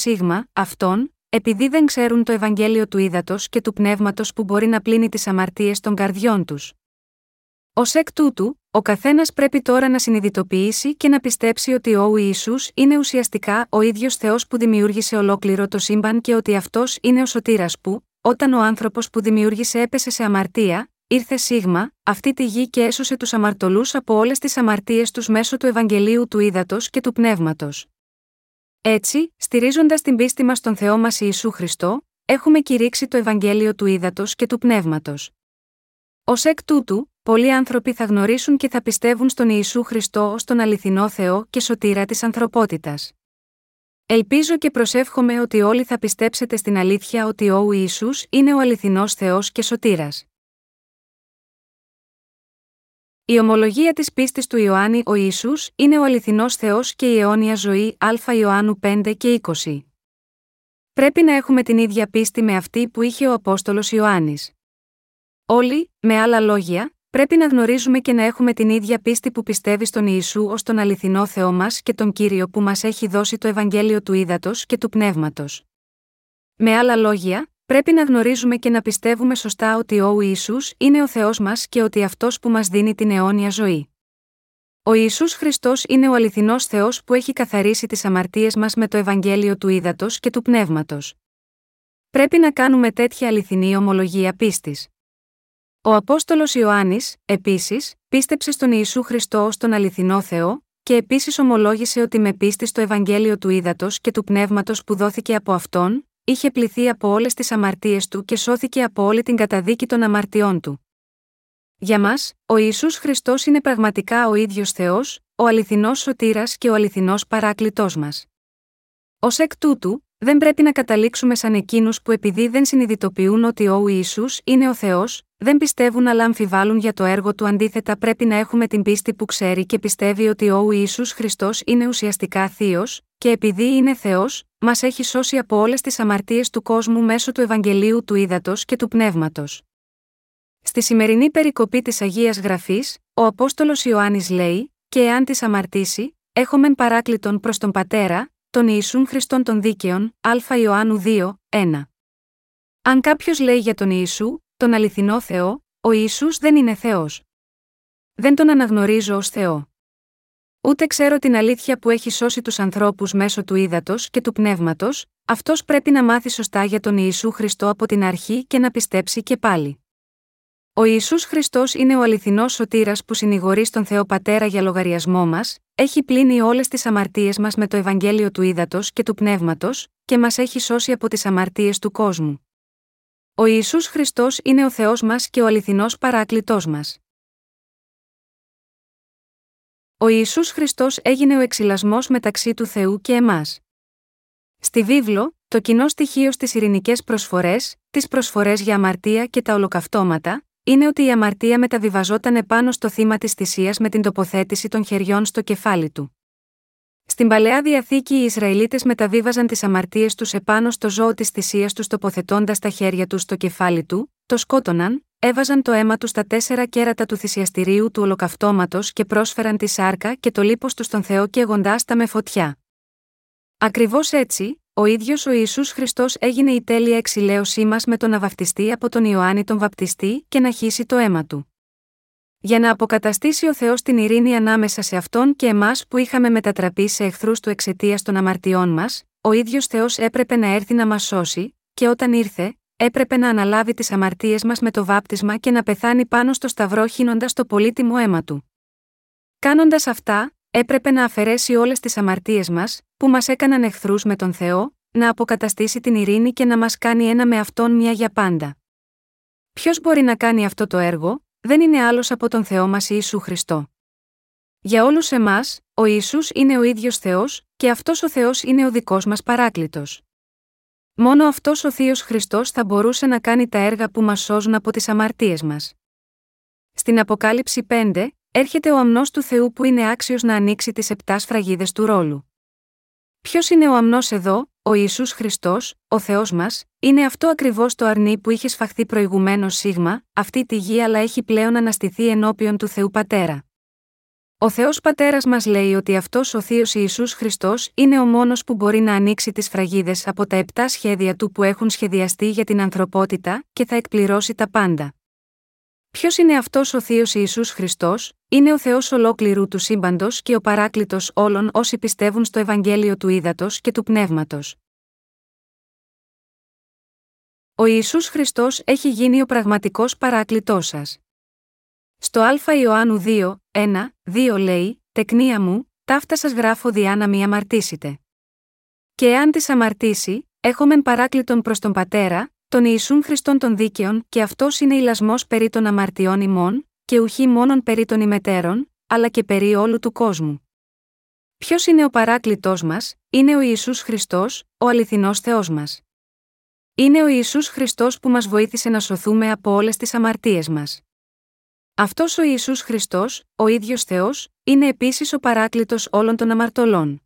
αυτόν, επειδή δεν ξέρουν το Ευαγγέλιο του ύδατος και του πνεύματος που μπορεί να πλύνει τις αμαρτίες των καρδιών τους. Ως εκ τούτου, ο καθένας πρέπει τώρα να συνειδητοποιήσει και να πιστέψει ότι ο Ιησούς είναι ουσιαστικά ο ίδιος Θεός που δημιούργησε ολόκληρο το σύμπαν και ότι αυτός είναι ο σωτήρας που, όταν ο άνθρωπος που δημιούργησε έπεσε σε αμαρτία, ήρθε αυτή τη γη και έσωσε τους αμαρτωλούς από όλες τις αμαρτίες τους μέσω του Ευαγγελίου του ύδατος και του πνεύματος. Έτσι, στηρίζοντας την πίστη μας στον Θεό μας Ιησού Χριστό, έχουμε κηρύξει το Ευαγγέλιο του ύδατος και του πνεύματος. Ως εκ τούτου, πολλοί άνθρωποι θα γνωρίσουν και θα πιστεύουν στον Ιησού Χριστό ως τον αληθινό Θεό και σωτήρα της ανθρωπότητας. Ελπίζω και προσεύχομαι ότι όλοι θα πιστέψετε στην αλήθεια ότι ο Ιησούς είναι ο αληθινός Θεός και σωτήρας. Η ομολογία της πίστης του Ιωάννη ο Ιησούς είναι ο αληθινός Θεός και η αιώνια ζωή Α Ιωάννου 5 και 20. Πρέπει να έχουμε την ίδια πίστη με αυτή που είχε ο Απόστολος Ιωάννης. Όλοι, με άλλα λόγια, πρέπει να γνωρίζουμε και να έχουμε την ίδια πίστη που πιστεύει στον Ιησού ως τον αληθινό Θεό μας και τον Κύριο που μας έχει δώσει το Ευαγγέλιο του ύδατος και του Πνεύματος. Με άλλα λόγια, πρέπει να γνωρίζουμε και να πιστεύουμε σωστά ότι ο Ιησούς είναι ο Θεός μας και ότι Αυτός που μας δίνει την αιώνια ζωή. Ο Ιησούς Χριστός είναι ο αληθινός Θεός που έχει καθαρίσει τις αμαρτίες μας με το Ευαγγέλιο του ύδατος και του Πνεύματος. Πρέπει να κάνουμε τέτοια αληθινή ομολογία πίστης. Ο Απόστολος Ιωάννης, επίσης, πίστεψε στον Ιησού Χριστό ως τον αληθινό Θεό, και επίσης ομολόγησε ότι με πίστη στο Ευαγγέλιο του ύδατος και του Πνεύματος που δόθηκε από Αυτόν, είχε πληθεί από όλες τις αμαρτίες του και σώθηκε από όλη την καταδίκη των αμαρτιών του. Για μας, ο Ιησούς Χριστός είναι πραγματικά ο ίδιος Θεός, ο αληθινός σωτήρας και ο αληθινός παράκλητός μας. Ως εκ τούτου, δεν πρέπει να καταλήξουμε σαν εκείνους που επειδή δεν συνειδητοποιούν ότι ο Ιησούς είναι ο Θεός, δεν πιστεύουν αλλά αμφιβάλλουν για το έργο του. Αντίθετα, πρέπει να έχουμε την πίστη που ξέρει και πιστεύει ότι ο Ιησούς Χριστός είναι ουσιαστικά Θείος, και επειδή είναι Θεός, μας έχει σώσει από όλες τις αμαρτίες του κόσμου μέσω του Ευαγγελίου του ύδατος και του Πνεύματος. Στη σημερινή περικοπή της Αγίας Γραφής, ο Απόστολος Ιωάννης λέει: «Και εάν τις αμαρτήσει, έχομεν παράκλητον προς τον Πατέρα, τον Ιησούν Χριστόν των Δίκαιων», Α Ιωάννου 2, 1. Αν κάποιος λέει για τον Ιησού, τον αληθινό Θεό, ο Ιησούς δεν είναι Θεός. Δεν τον αναγνωρίζω ως Θεό. Ούτε ξέρω την αλήθεια που έχει σώσει τους ανθρώπους μέσω του ύδατος και του Πνεύματος. Αυτός πρέπει να μάθει σωστά για τον Ιησού Χριστό από την αρχή και να πιστέψει και πάλι. Ο Ιησούς Χριστός είναι ο αληθινός σωτήρας που συνηγορεί στον Θεό Πατέρα για λογαριασμό μας, έχει πλύνει όλες τις αμαρτίες μας με το Ευαγγέλιο του ύδατος και του Πνεύματος και μας έχει σώσει από τις αμαρτίες του κόσμου. Ο Ιησούς Χριστός είναι ο Θεός μας και ο αληθινός παράκλητός μας. Ο Ιησούς Χριστός έγινε ο εξηλασμός μεταξύ του Θεού και εμάς. Στη βίβλο, το κοινό στοιχείο στις ειρηνικές προσφορές, τις προσφορές για αμαρτία και τα ολοκαυτώματα, είναι ότι η αμαρτία μεταβιβαζόταν επάνω στο θύμα της θυσίας με την τοποθέτηση των χεριών στο κεφάλι του. Στην Παλαιά Διαθήκη οι Ισραηλίτες μεταβίβαζαν τις αμαρτίες τους επάνω στο ζώο της θυσίας τους τοποθετώντας τα χέρια τους στο κεφάλι του, το σκότωναν, έβαζαν το αίμα του στα 4 κέρατα του θυσιαστηρίου του ολοκαυτώματος και πρόσφεραν τη σάρκα και το λίπος του στον Θεό καίγοντάς τα με φωτιά. Ακριβώς έτσι, ο ίδιος ο Ιησούς Χριστός έγινε η τέλεια εξηλαίωσή μας με το να βαπτιστεί από τον Ιωάννη τον Βαπτιστή και να χύσει το αίμα του. Για να αποκαταστήσει ο Θεός την ειρήνη ανάμεσα σε Αυτόν και εμάς που είχαμε μετατραπεί σε εχθρούς του εξαιτίας των αμαρτιών μας, ο ίδιος Θεός έπρεπε να έρθει να μας σώσει, και όταν ήρθε, έπρεπε να αναλάβει τις αμαρτίες μας με το βάπτισμα και να πεθάνει πάνω στο σταυρό χύνοντας το πολύτιμο αίμα του. Κάνοντας αυτά, έπρεπε να αφαιρέσει όλες τις αμαρτίες μας, που μας έκαναν εχθρούς με τον Θεό, να αποκαταστήσει την ειρήνη και να μας κάνει ένα με Αυτόν μια για πάντα. Ποιος μπορεί να κάνει αυτό το έργο; Δεν είναι άλλος από τον Θεό μας Ιησού Χριστό. Για όλους εμάς, ο Ιησούς είναι ο ίδιος Θεός, και αυτός ο Θεός είναι ο δικός μας παράκλητος. Μόνο αυτός ο Θείος Χριστός θα μπορούσε να κάνει τα έργα που μας σώζουν από τις αμαρτίες μας. Στην Αποκάλυψη 5, έρχεται ο αμνός του Θεού που είναι άξιος να ανοίξει τις 7 σφραγίδες του ρόλου. Ποιος είναι ο αμνός εδώ; Ο Ιησούς Χριστός, ο Θεός μας, είναι αυτό ακριβώς το αρνί που είχε σφαχθεί προηγουμένως σίγμα, αυτή τη γη, αλλά έχει πλέον αναστηθεί ενώπιον του Θεού Πατέρα. Ο Θεός Πατέρας μας λέει ότι αυτός ο Θείος Ιησούς Χριστός είναι ο μόνος που μπορεί να ανοίξει τις σφραγίδες από τα 7 σχέδια του που έχουν σχεδιαστεί για την ανθρωπότητα και θα εκπληρώσει τα πάντα. Ποιος είναι αυτός ο Θείος Ιησούς Χριστός; Είναι ο Θεός ολόκληρου του σύμπαντος και ο παράκλητος όλων όσοι πιστεύουν στο Ευαγγέλιο του ύδατος και του Πνεύματος. Ο Ιησούς Χριστός έχει γίνει ο πραγματικός παράκλητός σας. Στο Α Ιωάννου 2, 1, 2 λέει: «Τεκνία μου, ταύτα σας γράφω διά να μη αμαρτήσετε. Και εάν τις αμαρτήσει, έχομεν παράκλητον προς τον Πατέρα, τον Ιησούν Χριστόν των Δίκαιων, και αυτός είναι ηλασμός περί των αμαρτιών ημών, και ουχή μόνον περί των ημετέρων, αλλά και περί όλου του κόσμου». Ποιος είναι ο παράκλητός μας; Είναι ο Ιησούς Χριστός, ο αληθινός Θεός μας. Είναι ο Ιησούς Χριστός που μας βοήθησε να σωθούμε από όλες τις αμαρτίες μας. Αυτός ο Ιησούς Χριστός, ο ίδιος Θεός, είναι επίσης ο παράκλητος όλων των αμαρτωλών.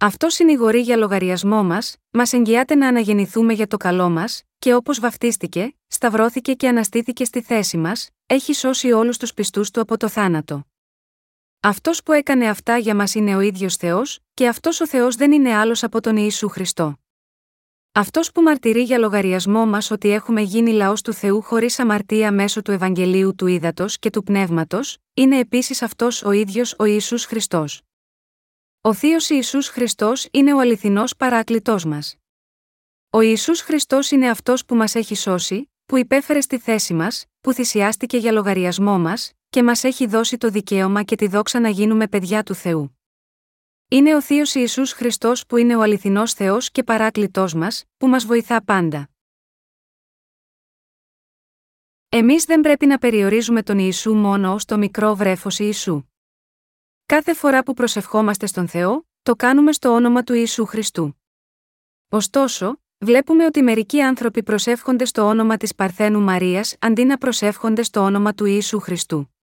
Αυτό συνηγορεί για λογαριασμό μας, μας εγγυάται να αναγεννηθούμε για το καλό μας, και όπως βαφτίστηκε, σταυρώθηκε και αναστήθηκε στη θέση μας, έχει σώσει όλους τους πιστούς του από το θάνατο. Αυτός που έκανε αυτά για μας είναι ο ίδιος Θεός, και αυτός ο Θεός δεν είναι άλλος από τον Ιησού Χριστό. Αυτός που μαρτυρεί για λογαριασμό μας ότι έχουμε γίνει λαός του Θεού χωρίς αμαρτία μέσω του Ευαγγελίου του Ύδατος και του Πνεύματος, είναι επίσης αυτός ο ίδιος ο Ιησούς Χριστός. Ο Θείος Ιησούς Χριστός είναι ο αληθινός παράκλητός μας. Ο Ιησούς Χριστός είναι αυτός που μας έχει σώσει, που υπέφερε στη θέση μας, που θυσιάστηκε για λογαριασμό μας και μας έχει δώσει το δικαίωμα και τη δόξα να γίνουμε παιδιά του Θεού. Είναι ο Θείος Ιησούς Χριστός που είναι ο αληθινός Θεός και παράκλητός μας, που μας βοηθά πάντα. Εμείς δεν πρέπει να περιορίζουμε τον Ιησού μόνο ως το μικρό βρέφος Ιησού. Κάθε φορά που προσευχόμαστε στον Θεό, το κάνουμε στο όνομα του Ιησού Χριστού. Ωστόσο, βλέπουμε ότι μερικοί άνθρωποι προσεύχονται στο όνομα της Παρθένου Μαρίας αντί να προσεύχονται στο όνομα του Ιησού Χριστού.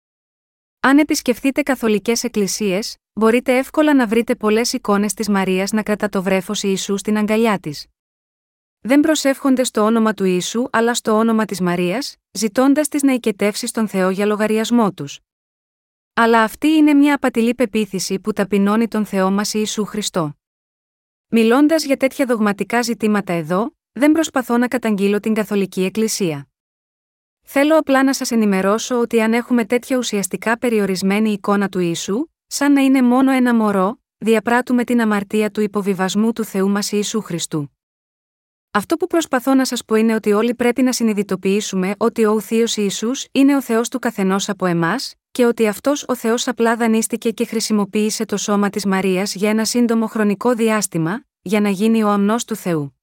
Αν επισκεφτείτε καθολικές εκκλησίες, μπορείτε εύκολα να βρείτε πολλές εικόνες της Μαρίας να κρατά το βρέφος Ιησού στην αγκαλιά της. Δεν προσεύχονται στο όνομα του Ιησού αλλά στο όνομα της Μαρίας, ζητώντας της να οικετεύσει στον Θεό για λογαριασμό τους. Αλλά αυτή είναι μια απατηλή πεποίθηση που ταπεινώνει τον Θεό μας Ιησού Χριστό. Μιλώντας για τέτοια δογματικά ζητήματα εδώ, δεν προσπαθώ να καταγγείλω την Καθολική Εκκλησία. Θέλω απλά να σας ενημερώσω ότι αν έχουμε τέτοια ουσιαστικά περιορισμένη εικόνα του Ιησού, σαν να είναι μόνο ένα μωρό, διαπράττουμε την αμαρτία του υποβιβασμού του Θεού μας Ιησού Χριστού. Αυτό που προσπαθώ να σας πω είναι ότι όλοι πρέπει να συνειδητοποιήσουμε ότι ο Θείος Ιησούς είναι ο Θεός του καθενός από εμάς, και ότι αυτός ο Θεός απλά δανείστηκε και χρησιμοποίησε το σώμα της Μαρίας για ένα σύντομο χρονικό διάστημα, για να γίνει ο αμνός του Θεού.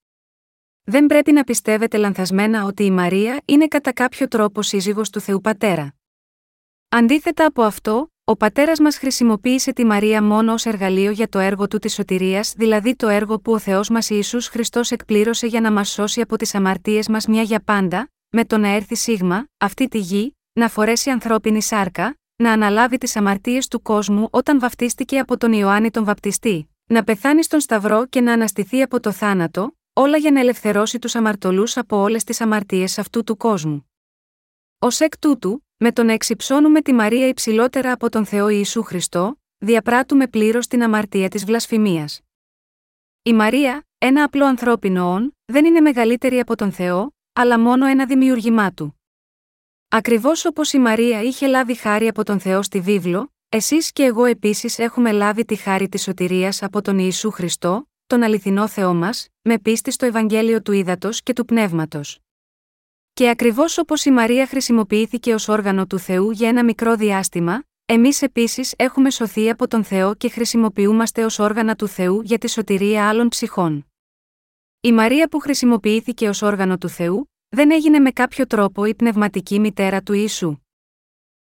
Δεν πρέπει να πιστεύετε λανθασμένα ότι η Μαρία είναι κατά κάποιο τρόπο σύζυγος του Θεού Πατέρα. Αντίθετα από αυτό, ο Πατέρας μας χρησιμοποίησε τη Μαρία μόνο ως εργαλείο για το έργο του της σωτηρίας, δηλαδή το έργο που ο Θεός μας Ιησούς Χριστός εκπλήρωσε για να μας σώσει από τις αμαρτίες μας μια για πάντα, με το να έρθει σίγμα, αυτή τη γη, να φορέσει ανθρώπινη σάρκα, να αναλάβει τις αμαρτίες του κόσμου όταν βαφτίστηκε από τον Ιωάννη τον Βαπτιστή, να πεθάνει στον Σταυρό και να αναστηθεί από το θάνατο, όλα για να ελευθερώσει τους αμαρτωλούς από όλες τις αμαρτίες αυτού του κόσμου. Ως εκ τούτου, με το να εξυψώνουμε τη Μαρία υψηλότερα από τον Θεό Ιησού Χριστό, διαπράττουμε πλήρως την αμαρτία της βλασφημίας. Η Μαρία, ένα απλό ανθρώπινο όν, δεν είναι μεγαλύτερη από τον Θεό, αλλά μόνο ένα δημιουργημά του. Ακριβώς όπως η Μαρία είχε λάβει χάρη από τον Θεό στη βίβλο, εσείς και εγώ επίσης έχουμε λάβει τη χάρη της σωτηρίας από τον Ιησού Χριστό, τον αληθινό Θεό μας, με πίστη στο Ευαγγέλιο του Ύδατος και του Πνεύματος. Και ακριβώς όπως η Μαρία χρησιμοποιήθηκε ως όργανο του Θεού για ένα μικρό διάστημα, εμείς επίσης έχουμε σωθεί από τον Θεό και χρησιμοποιούμαστε ως όργανα του Θεού για τη σωτηρία άλλων ψυχών. Η Μαρία που χρησιμοποιήθηκε ως όργανο του Θεού, δεν έγινε με κάποιο τρόπο η πνευματική μητέρα του Ιησού.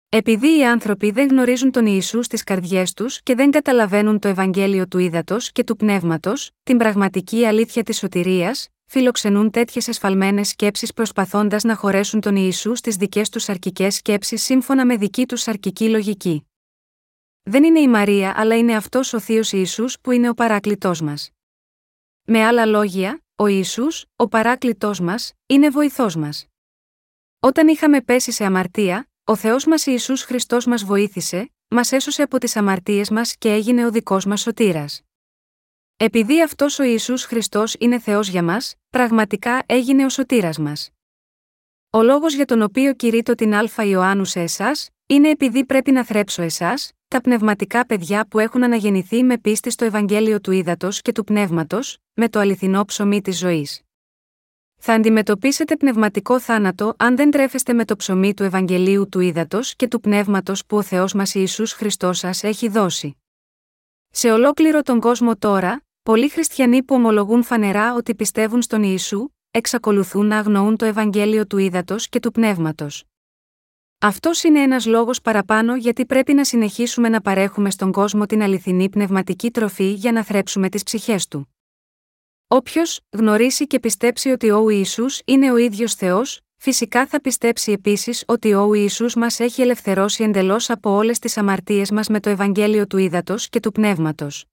Επειδή οι άνθρωποι δεν γνωρίζουν τον Ιησού στις καρδιές τους και δεν καταλαβαίνουν το Ευαγγέλιο του Ύδατος και του Πνεύματος, την πραγματική αλήθεια της σωτηρίας, φιλοξενούν τέτοιες εσφαλμένες σκέψεις προσπαθώντας να χωρέσουν τον Ιησού στις δικές τους σαρκικές σκέψεις σύμφωνα με δική τους σαρκική λογική. Δεν είναι η Μαρία αλλά είναι αυτός ο Θείος Ιησούς που είναι ο παράκλητός μας. Με άλλα λόγια, ο Ιησούς, ο παράκλητός μας, είναι βοηθός μας. Όταν είχαμε πέσει σε αμαρτία, ο Θεός μας Ιησούς Χριστός μας βοήθησε, μας έσωσε από τις αμαρτίες μας και έγινε ο δικός μας σωτήρας. Επειδή αυτός ο Ιησούς Χριστός είναι Θεός για μας, πραγματικά έγινε ο σωτήρας μας. Ο λόγος για τον οποίο κηρύττω την Α Ιωάννου σε εσάς, είναι επειδή πρέπει να θρέψω εσάς, τα πνευματικά παιδιά που έχουν αναγεννηθεί με πίστη στο Ευαγγέλιο του Ύδατος και του Πνεύματος, με το αληθινό ψωμί της ζωής. Θα αντιμετωπίσετε πνευματικό θάνατο αν δεν τρέφεστε με το ψωμί του Ευαγγελίου του Ύδατος και του Πνεύματος που ο Θεός μας Ιησούς Χριστός σας έχει δώσει. Σε ολόκληρο τον κόσμο τώρα, πολλοί χριστιανοί που ομολογούν φανερά ότι πιστεύουν στον Ιησού, εξακολουθούν να αγνοούν το Ευαγγέλιο του Ύδατος και του Πνεύματος. Αυτός είναι ένας λόγος παραπάνω γιατί πρέπει να συνεχίσουμε να παρέχουμε στον κόσμο την αληθινή πνευματική τροφή για να θρέψουμε τις ψυχές του. Όποιος γνωρίσει και πιστέψει ότι ο Ιησούς είναι ο ίδιος Θεός, φυσικά θα πιστέψει επίσης ότι ο Ιησούς μας έχει ελευθερώσει εντελώς από όλες τις αμαρτίες μας με το Ευαγγέλιο του Ύδατος και του Πνεύματος.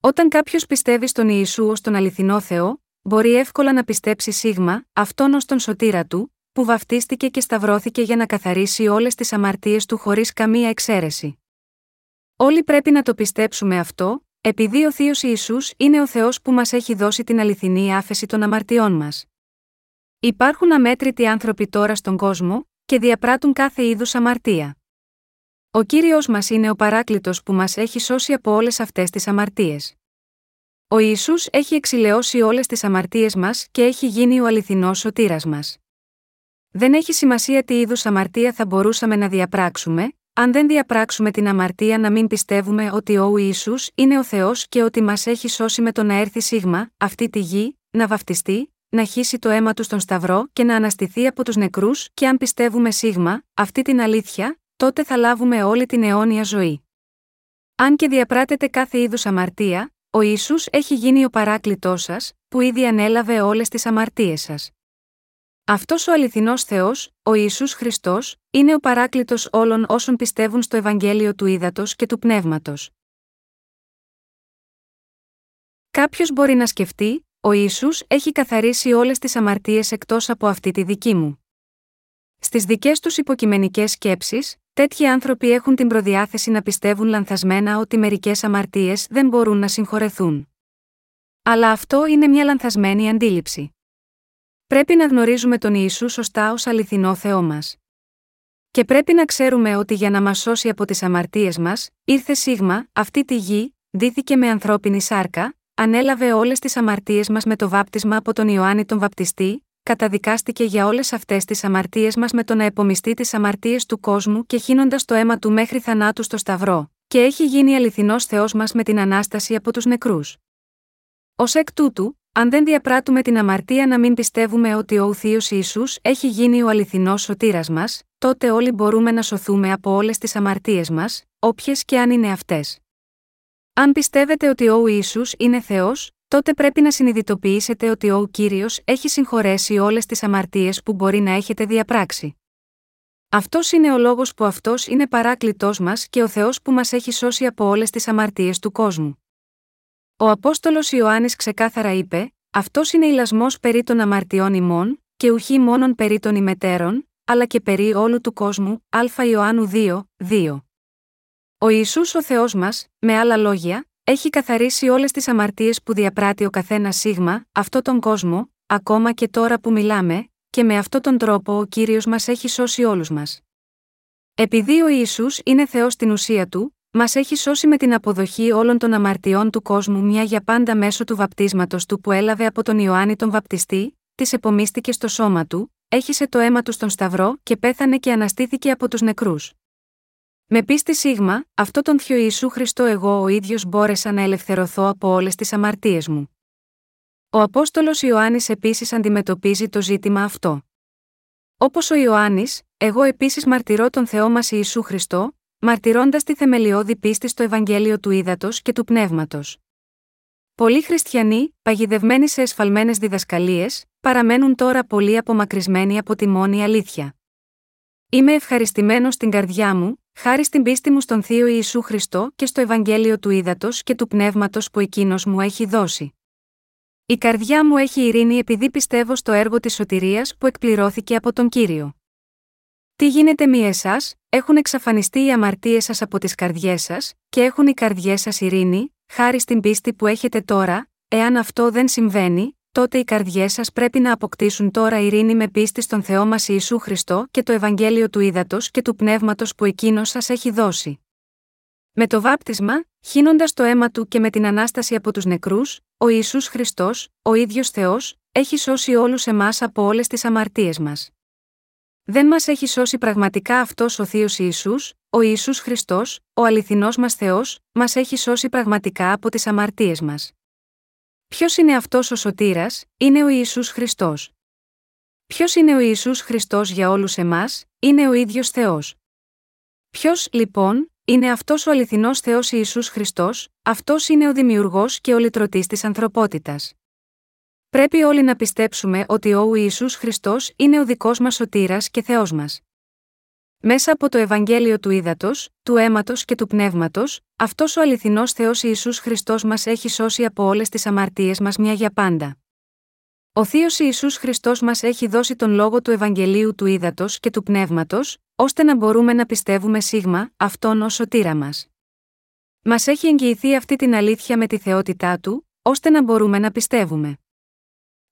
Όταν κάποιος πιστεύει στον Ιησού ως τον αληθινό Θεό, μπορεί εύκολα να πιστέψει αυτόν ως τον σωτήρα του, που βαφτίστηκε και σταυρώθηκε για να καθαρίσει όλες τις αμαρτίες του χωρίς καμία εξαίρεση. Όλοι πρέπει να το πιστέψουμε αυτό, επειδή ο Θείος Ιησούς είναι ο Θεός που μας έχει δώσει την αληθινή άφεση των αμαρτιών μας. Υπάρχουν αμέτρητοι άνθρωποι τώρα στον κόσμο και διαπράττουν κάθε είδους αμαρτία. Ο Κύριος μας είναι ο Παράκλητος που μας έχει σώσει από όλες αυτές τις αμαρτίες. Ο Ιησούς έχει εξηλαιώσει όλες τις αμαρτίες μας και έχει γίνει ο αληθινός σωτήρας μας. Δεν έχει σημασία τι είδους αμαρτία θα μπορούσαμε να διαπράξουμε, αν δεν διαπράξουμε την αμαρτία να μην πιστεύουμε ότι ο Ιησούς είναι ο Θεός και ότι μας έχει σώσει με το να έρθει αυτή τη γη, να βαφτιστεί, να χύσει το αίμα του στον Σταυρό και να αναστηθεί από τους νεκρούς, και αν πιστεύουμε αυτή την αλήθεια, τότε θα λάβουμε όλη την αιώνια ζωή. Αν και διαπράτετε κάθε είδους αμαρτία, ο Ιησούς έχει γίνει ο Παράκλητός σας, που ήδη ανέλαβε όλες τις αμαρτίες σας. Αυτός ο αληθινός Θεός, ο Ιησούς Χριστός, είναι ο Παράκλητος όλων όσων πιστεύουν στο Ευαγγέλιο του ύδατος και του Πνεύματος. Κάποιος μπορεί να σκεφτεί, ο Ιησούς έχει καθαρίσει όλες τις αμαρτίες εκτός από αυτή τη δική μου. Στις δικές τους υποκειμενικές σκέψεις, τέτοιοι άνθρωποι έχουν την προδιάθεση να πιστεύουν λανθασμένα ότι μερικές αμαρτίες δεν μπορούν να συγχωρεθούν. Αλλά αυτό είναι μια λανθασμένη αντίληψη. Πρέπει να γνωρίζουμε τον Ιησού σωστά ως αληθινό Θεό μας. Και πρέπει να ξέρουμε ότι για να μας σώσει από τις αμαρτίες μας, ήρθε αυτή τη γη, ντύθηκε με ανθρώπινη σάρκα, ανέλαβε όλες τις αμαρτίες μας με το βάπτισμα από τον Ιωάννη τον Βαπτιστή, καταδικάστηκε για όλες αυτές τις αμαρτίες μας με το να επομιστεί τις αμαρτίες του κόσμου και χύνοντας το αίμα του μέχρι θανάτου στο Σταυρό, και έχει γίνει αληθινός Θεός μας με την Ανάσταση από τους νεκρούς. Ως εκ τούτου, αν δεν διαπράττουμε την αμαρτία να μην πιστεύουμε ότι ο Θείος Ιησούς έχει γίνει ο αληθινός σωτήρας μας, τότε όλοι μπορούμε να σωθούμε από όλες τις αμαρτίες μας, όποιες και αν είναι αυτές. Αν πιστεύετε ότι ο Ιησούς είναι Θεός, τότε πρέπει να συνειδητοποιήσετε ότι ο Κύριος έχει συγχωρέσει όλες τις αμαρτίες που μπορεί να έχετε διαπράξει. Αυτός είναι ο λόγος που αυτός είναι Παράκλητός μας και ο Θεός που μας έχει σώσει από όλες τις αμαρτίες του κόσμου. Ο Απόστολος Ιωάννης ξεκάθαρα είπε: «Αυτός είναι ηλασμός περί των αμαρτιών ημών, και ουχή μόνον περί των ημετέρων, αλλά και περί όλου του κόσμου». Α Ιωάννου 2:2. Ο Ιησούς ο Θεός μας, με άλλα λόγια, έχει καθαρίσει όλες τις αμαρτίες που διαπράττει ο καθένας αυτόν τον κόσμο, ακόμα και τώρα που μιλάμε, και με αυτόν τον τρόπο ο Κύριος μας έχει σώσει όλους μας. Επειδή ο Ιησούς είναι Θεός στην ουσία του, μας έχει σώσει με την αποδοχή όλων των αμαρτιών του κόσμου μια για πάντα μέσω του βαπτίσματος του που έλαβε από τον Ιωάννη τον Βαπτιστή, τις επομίστηκε στο σώμα του, έχισε το αίμα του στον Σταυρό και πέθανε και αναστήθηκε από τους νεκρούς. Με πίστη αυτό τον Θείο Ιησού Χριστό εγώ ο ίδιος μπόρεσα να ελευθερωθώ από όλες τις αμαρτίες μου. Ο Απόστολος Ιωάννης επίσης αντιμετωπίζει το ζήτημα αυτό. Όπως ο Ιωάννης, εγώ επίσης μαρτυρώ τον Θεό μας Ιησού Χριστό, μαρτυρώντας τη θεμελιώδη πίστη στο Ευαγγέλιο του ύδατος και του Πνεύματος. Πολλοί χριστιανοί, παγιδευμένοι σε εσφαλμένες διδασκαλίες, παραμένουν τώρα πολύ απομακρυσμένοι από τη μόνη αλήθεια. Είμαι ευχαριστημένος στην καρδιά μου, χάρη στην πίστη μου στον Θείο Ιησού Χριστό και στο Ευαγγέλιο του ύδατος και του Πνεύματος που Εκείνος μου έχει δώσει. Η καρδιά μου έχει ειρήνη επειδή πιστεύω στο έργο της σωτηρίας που εκπληρώθηκε από τον Κύριο. Τι γίνεται μη εσάς, έχουν εξαφανιστεί οι αμαρτίες σας από τις καρδιές σας, και έχουν οι καρδιές σας ειρήνη, χάρη στην πίστη που έχετε τώρα. Εάν αυτό δεν συμβαίνει, τότε οι καρδιές σας πρέπει να αποκτήσουν τώρα ειρήνη με πίστη στον Θεό μας Ιησού Χριστό και το Ευαγγέλιο του ύδατος και του Πνεύματος που Εκείνος σας έχει δώσει. Με το βάπτισμα, χύνοντας το αίμα του και με την Ανάσταση από τους νεκρούς, ο Ιησούς Χριστός, ο ίδιος Θεός, έχει σώσει όλους εμάς από όλες τις αμαρτίες μας. Δεν μας έχει σώσει πραγματικά αυτός ο Θείος Ιησούς, ο Ιησούς Χριστός, ο αληθινός μας Θεός, μας έχει σώσει πραγματικά από τις αμαρτίες μας. Ποιος είναι αυτός ο σωτήρας? Είναι ο Ιησούς Χριστός. Ποιος είναι ο Ιησούς Χριστός για όλους εμάς? Είναι ο ίδιος Θεός. Ποιος, λοιπόν, είναι αυτός ο αληθινός Θεός Ιησούς Χριστός? Αυτός είναι ο δημιουργός και ο λυτρωτής της ανθρωπότητας. Πρέπει όλοι να πιστέψουμε ότι ο Ιησούς Χριστός είναι ο δικός μας σωτήρας και Θεός μας. Μέσα από το Ευαγγέλιο του Ύδατος, του Αίματος και του Πνεύματος, αυτός ο αληθινός Θεός Ιησούς Χριστός μας έχει σώσει από όλες τις αμαρτίες μας μια για πάντα. Ο Θείος Ιησούς Χριστός μας έχει δώσει τον λόγο του Ευαγγελίου του Ύδατος και του Πνεύματος, ώστε να μπορούμε να πιστεύουμε σίγμα αυτόν ως σωτήρα μας. Μας έχει εγγυηθεί αυτή την αλήθεια με τη θεότητά του, ώστε να μπορούμε να πιστεύουμε.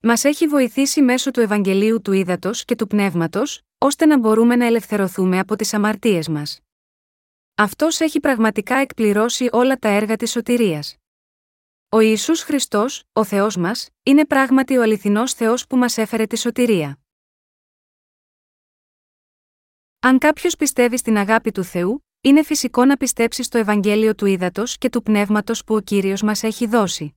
Μας έχει βοηθήσει μέσω του Ευαγγελίου του Ύδατος και του Πνεύματος, ώστε να μπορούμε να ελευθερωθούμε από τις αμαρτίες μας. Αυτός έχει πραγματικά εκπληρώσει όλα τα έργα της σωτηρίας. Ο Ιησούς Χριστός, ο Θεός μας, είναι πράγματι ο αληθινός Θεός που μας έφερε τη σωτηρία. Αν κάποιος πιστεύει στην αγάπη του Θεού, είναι φυσικό να πιστέψει στο Ευαγγέλιο του Ύδατος και του Πνεύματος που ο Κύριος μας έχει δώσει.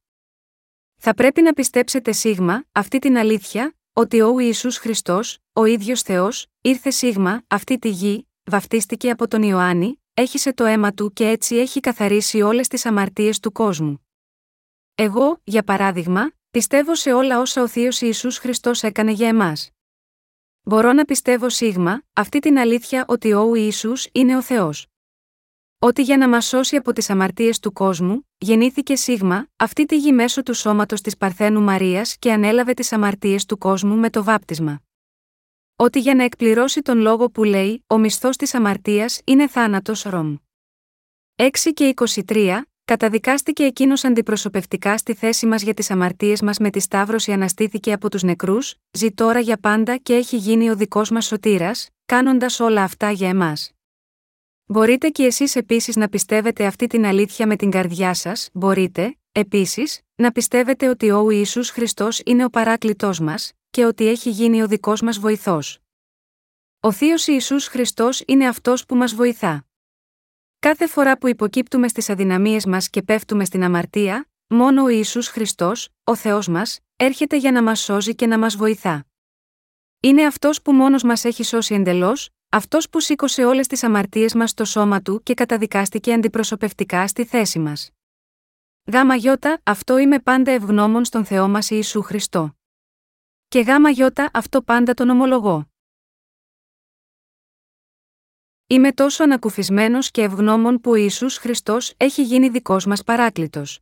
Θα πρέπει να πιστέψετε σίγμα αυτή την αλήθεια, ότι ο Ιησούς Χριστός, ο ίδιος Θεός, ήρθε σίγμα αυτή τη γη, βαφτίστηκε από τον Ιωάννη, έχισε το αίμα του και έτσι έχει καθαρίσει όλες τις αμαρτίες του κόσμου. Εγώ, για παράδειγμα, πιστεύω σε όλα όσα ο Θείος Ιησούς Χριστός έκανε για εμάς. Μπορώ να πιστεύω σίγμα αυτή την αλήθεια ότι ο Ιησούς είναι ο Θεός. Ότι για να μας σώσει από τις αμαρτίες του κόσμου, γεννήθηκε σίγμα αυτή τη γη μέσω του σώματος της Παρθένου Μαρίας και ανέλαβε τις αμαρτίες του κόσμου με το βάπτισμα. Ότι για να εκπληρώσει τον λόγο που λέει «Ο μισθός της αμαρτίας είναι θάνατος» Ρωμ. 6:23 καταδικάστηκε εκείνος αντιπροσωπευτικά στη θέση μας για τις αμαρτίες μας με τη σταύρωση αναστήθηκε από τους νεκρούς, ζει τώρα για πάντα και έχει γίνει ο δικός μας σωτήρας, κάνοντας όλα αυτά για εμάς. Μπορείτε και εσείς επίσης να πιστεύετε αυτή την αλήθεια με την καρδιά σας, μπορείτε, επίσης, να πιστεύετε ότι ο Ιησούς Χριστός είναι ο παράκλητός μας και ότι έχει γίνει ο δικός μας βοηθός. Ο Θείος Ιησούς Χριστός είναι αυτός που μας βοηθά. Κάθε φορά που υποκύπτουμε στις αδυναμίες μας και πέφτουμε στην αμαρτία, μόνο ο Ιησούς Χριστός, ο Θεός μας, έρχεται για να μας σώζει και να μας βοηθά. Είναι αυτός που μόνος μας έχει σώσει εντελώς, αυτός που σήκωσε όλες τις αμαρτίες μας στο σώμα του και καταδικάστηκε αντιπροσωπευτικά στη θέση μας. Αυτό είμαι πάντα ευγνώμων στον Θεό μας Ιησού Χριστό. Και αυτό πάντα τον ομολογώ. Είμαι τόσο ανακουφισμένος και ευγνώμων που ο Ιησούς Χριστός έχει γίνει δικός μας παράκλητος.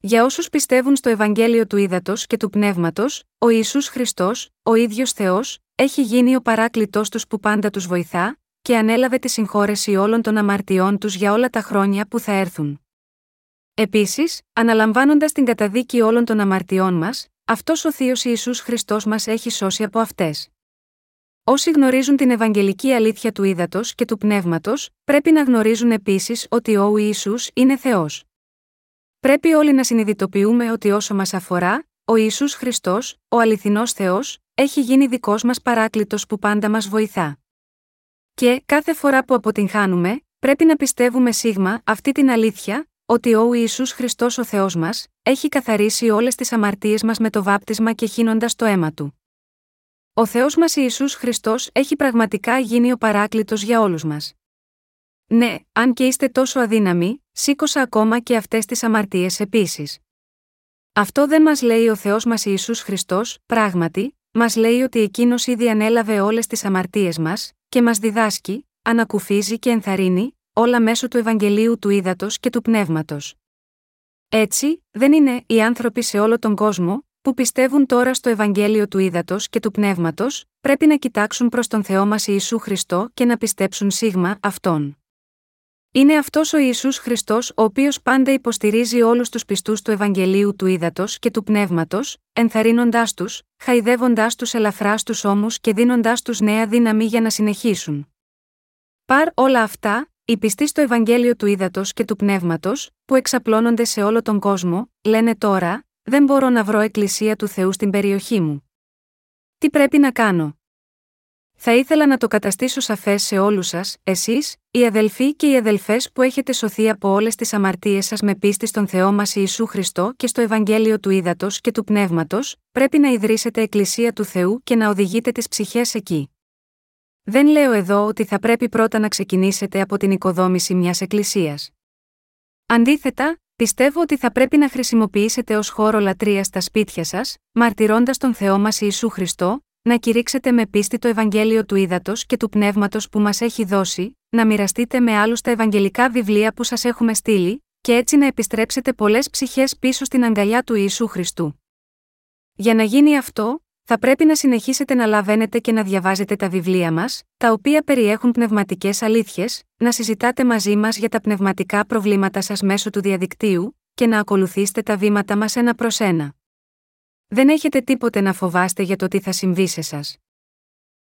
Για όσους πιστεύουν στο Ευαγγέλιο του Ύδατος και του Πνεύματος, ο Ιησούς Χριστός, ο ίδιος Θεός, έχει γίνει ο παράκλητός τους που πάντα τους βοηθά και ανέλαβε τη συγχώρεση όλων των αμαρτιών τους για όλα τα χρόνια που θα έρθουν. Επίσης, αναλαμβάνοντας την καταδίκη όλων των αμαρτιών μας, αυτός ο Θείος Ιησούς Χριστός μας έχει σώσει από αυτές. Όσοι γνωρίζουν την Ευαγγελική αλήθεια του Ύδατος και του Πνεύματος, πρέπει να γνωρίζουν επίσης ότι ο Ιησούς είναι Θεός. Πρέπει όλοι να συνειδητοποιούμε ότι όσο μας αφορά, ο Ιησούς Χριστός, ο αληθινός Θεός, έχει γίνει δικός μας παράκλητος που πάντα μας βοηθά. Και, κάθε φορά που αποτυγχάνουμε, πρέπει να πιστεύουμε σίγμα αυτή την αλήθεια, ότι ο Ιησούς Χριστός ο Θεός μας, έχει καθαρίσει όλες τις αμαρτίες μας με το βάπτισμα και χύνοντας το αίμα του. Ο Θεός μας Ιησούς Χριστός έχει πραγματικά γίνει ο παράκλητος για όλους μας. Ναι, αν και είστε τόσο αδύναμοι, σήκωσα ακόμα και αυτές τις αμαρτίες επίσης. Αυτό δεν μας λέει ο Θεός μας Ιησούς Χριστός, πράγματι, μας λέει ότι Εκείνος ήδη ανέλαβε όλες τις αμαρτίες μας και μας διδάσκει, ανακουφίζει και ενθαρρύνει, όλα μέσω του Ευαγγελίου του Ύδατος και του Πνεύματος. Έτσι, δεν είναι οι άνθρωποι σε όλο τον κόσμο, που πιστεύουν τώρα στο Ευαγγέλιο του Ύδατος και του Πνεύματος, πρέπει να κοιτάξουν προς τον Θεό μας Ιησού Χριστό και να πιστέψουν σίγμα Αυτόν. Είναι αυτός ο Ιησούς Χριστός ο οποίος πάντα υποστηρίζει όλους τους πιστούς του Ευαγγελίου του Ύδατος και του Πνεύματος, ενθαρρύνοντάς τους, χαϊδεύοντάς τους ελαφρά στους ώμους και δίνοντάς τους νέα δύναμη για να συνεχίσουν. Παρ' όλα αυτά, οι πιστοί στο Ευαγγέλιο του Ύδατος και του Πνεύματος, που εξαπλώνονται σε όλο τον κόσμο, λένε τώρα: «Δεν μπορώ να βρω εκκλησία του Θεού στην περιοχή μου. Τι πρέπει να κάνω?» Θα ήθελα να το καταστήσω σαφές σε όλους σας, εσείς, οι αδελφοί και οι αδελφές που έχετε σωθεί από όλες τις αμαρτίες σας με πίστη στον Θεό μας Ιησού Χριστό και στο Ευαγγέλιο του Ύδατος και του Πνεύματος, πρέπει να ιδρύσετε εκκλησία του Θεού και να οδηγείτε τις ψυχές εκεί. Δεν λέω εδώ ότι θα πρέπει πρώτα να ξεκινήσετε από την οικοδόμηση μιας εκκλησίας. Αντίθετα, πιστεύω ότι θα πρέπει να χρησιμοποιήσετε ως χώρο λατρείας τα σπίτια σας, μαρτυρώντας τον Θεό μας Ιησού Χριστό, να κηρύξετε με πίστη το Ευαγγέλιο του ύδατος και του πνεύματος που μας έχει δώσει, να μοιραστείτε με άλλους τα ευαγγελικά βιβλία που σας έχουμε στείλει, και έτσι να επιστρέψετε πολλές ψυχές πίσω στην αγκαλιά του Ιησού Χριστού. Για να γίνει αυτό, θα πρέπει να συνεχίσετε να λαβαίνετε και να διαβάζετε τα βιβλία μας, τα οποία περιέχουν πνευματικές αλήθειες, να συζητάτε μαζί μας για τα πνευματικά προβλήματα σας μέσω του διαδικτύου και να ακολουθήσετε τα βήματα μας ένα προς ένα. Δεν έχετε τίποτε να φοβάστε για το τι θα συμβεί σε σας.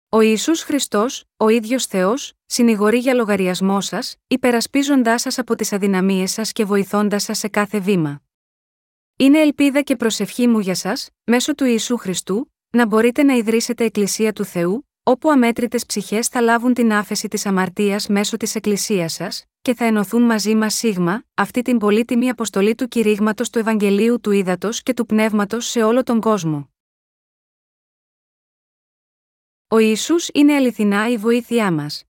Ο Ιησούς Χριστός, ο ίδιος Θεός, συνηγορεί για λογαριασμό σας, υπερασπίζοντάς σας από τις αδυναμίες σας και βοηθώντας σας σε κάθε βήμα. Είναι ελπίδα και προσευχή μου για σας, μέσω του Ιησού Χριστού, να μπορείτε να ιδρύσετε Εκκλησία του Θεού, όπου αμέτρητες ψυχές θα λάβουν την άφεση της αμαρτίας μέσω της Εκκλησίας σας και θα ενωθούν μαζί μας σίγμα, αυτή την πολύτιμη αποστολή του κηρύγματος του Ευαγγελίου του Ύδατος και του Πνεύματος σε όλο τον κόσμο. Ο Ιησούς είναι αληθινά η βοήθειά μας.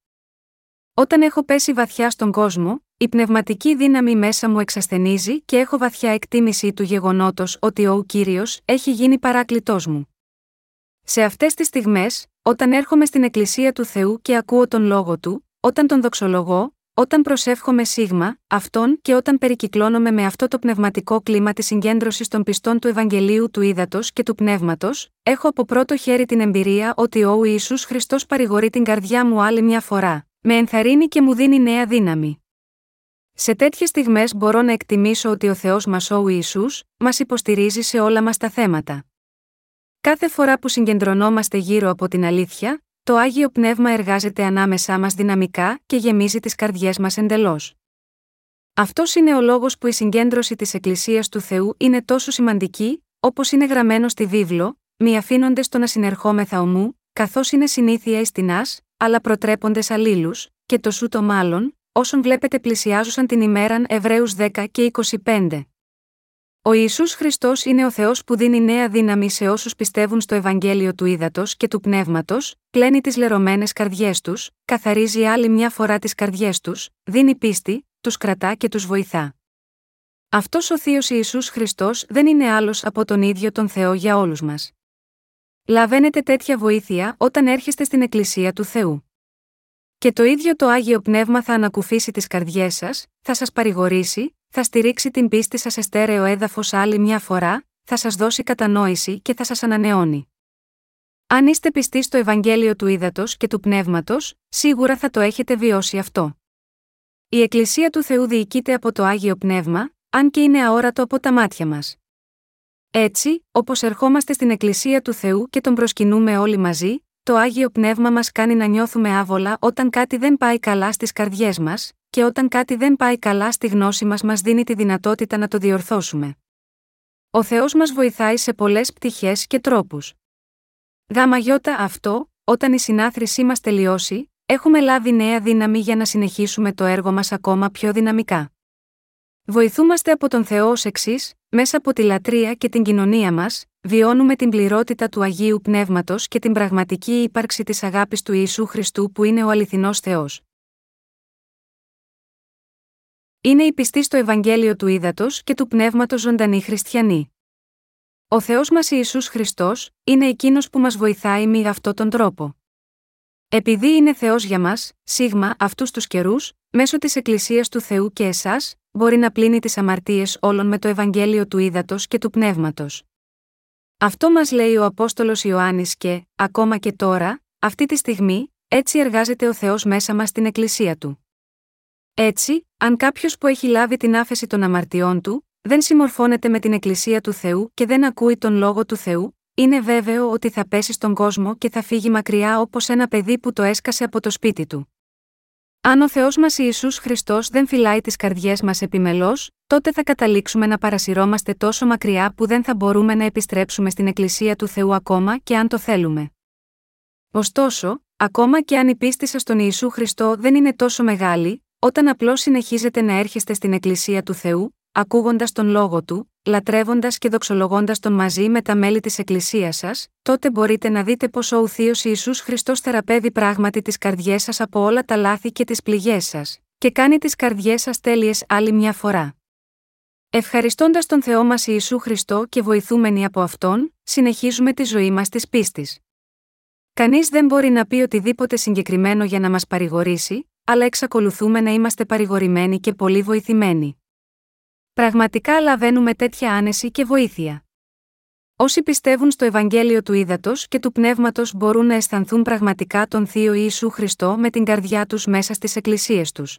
Όταν έχω πέσει βαθιά στον κόσμο, η πνευματική δύναμη μέσα μου εξασθενίζει και έχω βαθιά εκτίμηση του γεγονότος ότι ο Κύριος έχει γίνει παράκλητός μου. Σε αυτές τις στιγμές, όταν έρχομαι στην Εκκλησία του Θεού και ακούω τον Λόγο Του, όταν τον δοξολογώ, όταν προσεύχομαι σίγμα, αυτόν και όταν περικυκλώνομαι με αυτό το πνευματικό κλίμα της συγκέντρωσης των πιστών του Ευαγγελίου του Ύδατος και του Πνεύματος, έχω από πρώτο χέρι την εμπειρία ότι ο Ιησούς Χριστός παρηγορεί την καρδιά μου άλλη μια φορά, με ενθαρρύνει και μου δίνει νέα δύναμη. Σε τέτοιες στιγμές μπορώ να εκτιμήσω ότι ο Θεός μας ο Ιησούς μας υποστηρίζει σε όλα μας τα θέματα. Κάθε φορά που συγκεντρωνόμαστε γύρω από την αλήθεια, το Άγιο Πνεύμα εργάζεται ανάμεσά μας δυναμικά και γεμίζει τις καρδιές μας εντελώς. Αυτός είναι ο λόγος που η συγκέντρωση της Εκκλησίας του Θεού είναι τόσο σημαντική, όπως είναι γραμμένο στη βίβλο, μη αφήνονται στο να συνερχόμεθα ομού, καθώς είναι συνήθεια εις την άς, αλλά προτρέποντες αλλήλους, και το σούτο μάλλον, όσων βλέπετε πλησιάζουσαν την ημέραν Εβραίους 10 και 25. Ο Ιησούς Χριστός είναι ο Θεός που δίνει νέα δύναμη σε όσους πιστεύουν στο Ευαγγέλιο του Ύδατος και του Πνεύματος, πλένει τις λερωμένες καρδιές τους, καθαρίζει άλλη μια φορά τις καρδιές τους, δίνει πίστη, τους κρατά και τους βοηθά. Αυτός ο Θείος Ιησούς Χριστός δεν είναι άλλος από τον ίδιο τον Θεό για όλους μας. Λαβαίνετε τέτοια βοήθεια όταν έρχεστε στην Εκκλησία του Θεού. Και το ίδιο το Άγιο Πνεύμα θα ανακουφίσει τις καρδιές σας, θα σας παρηγορήσει, θα στηρίξει την πίστη σας σε στέρεο έδαφος άλλη μια φορά, θα σας δώσει κατανόηση και θα σας ανανεώνει. Αν είστε πιστοί στο Ευαγγέλιο του Ύδατος και του Πνεύματος, σίγουρα θα το έχετε βιώσει αυτό. Η Εκκλησία του Θεού διοικείται από το Άγιο Πνεύμα, αν και είναι αόρατο από τα μάτια μας. Έτσι, όπως ερχόμαστε στην Εκκλησία του Θεού και τον προσκυνούμε όλοι μαζί, το Άγιο Πνεύμα μας κάνει να νιώθουμε άβολα όταν κάτι δεν πάει καλά στις καρδιές μας, και όταν κάτι δεν πάει καλά στη γνώση μας μας δίνει τη δυνατότητα να το διορθώσουμε. Ο Θεός μας βοηθάει σε πολλές πτυχές και τρόπους. Αυτό, όταν η συνάθρησή μας τελειώσει, έχουμε λάβει νέα δύναμη για να συνεχίσουμε το έργο μας ακόμα πιο δυναμικά. Βοηθούμαστε από τον Θεό ως εξής, μέσα από τη λατρεία και την κοινωνία μας, βιώνουμε την πληρότητα του Αγίου Πνεύματος και την πραγματική ύπαρξη της αγάπης του Ιησού Χριστού που είναι ο αληθινός Θεός. Είναι οι πιστοί στο Ευαγγέλιο του Ύδατος και του Πνεύματος ζωντανοί χριστιανοί. Ο Θεός μας Ιησούς Χριστός είναι εκείνος που μας βοηθάει με αυτόν τον τρόπο. Επειδή είναι Θεός για μας, σίγμα αυτούς τους καιρούς, μέσω της Εκκλησίας του Θεού και εσάς, μπορεί να πλύνει τις αμαρτίες όλων με το Ευαγγέλιο του Ύδατος και του Πνεύματος. Αυτό μας λέει ο Απόστολος Ιωάννης και, ακόμα και τώρα, αυτή τη στιγμή, έτσι εργάζεται ο Θεός μέσα μας στην Εκκλησία του. Έτσι, αν κάποιος που έχει λάβει την άφεση των αμαρτιών του, δεν συμμορφώνεται με την Εκκλησία του Θεού και δεν ακούει τον Λόγο του Θεού, είναι βέβαιο ότι θα πέσει στον κόσμο και θα φύγει μακριά όπως ένα παιδί που το έσκασε από το σπίτι του. Αν ο Θεός μας Ιησούς Χριστός δεν φυλάει τις καρδιές μας επιμελώς, τότε θα καταλήξουμε να παρασυρώμαστε τόσο μακριά που δεν θα μπορούμε να επιστρέψουμε στην Εκκλησία του Θεού ακόμα και αν το θέλουμε. Ωστόσο, ακόμα και αν η πίστη σας στον Ιησού Χριστό δεν είναι τόσο μεγάλη, όταν απλώς συνεχίζετε να έρχεστε στην Εκκλησία του Θεού, ακούγοντας τον Λόγο Του, λατρεύοντας και δοξολογώντας τον μαζί με τα μέλη της Εκκλησίας σας, τότε μπορείτε να δείτε πως ο Θείος Ιησούς Χριστός θεραπεύει πράγματι τις καρδιές σας από όλα τα λάθη και τις πληγές σας, και κάνει τις καρδιές σας τέλειες άλλη μια φορά. Ευχαριστώντας τον Θεό μας Ιησού Χριστό και βοηθούμενοι από Αυτόν, συνεχίζουμε τη ζωή μας της πίστης. Κανείς δεν μπορεί να πει οτιδήποτε συγκεκριμένο για να μας παρηγορήσει, αλλά εξακολουθούμε να είμαστε παρηγορημένοι και πολύ βοηθημένοι. Πραγματικά λαβαίνουμε τέτοια άνεση και βοήθεια. Όσοι πιστεύουν στο Ευαγγέλιο του Ύδατος και του Πνεύματος μπορούν να αισθανθούν πραγματικά τον Θείο Ιησού Χριστό με την καρδιά τους μέσα στις εκκλησίες τους.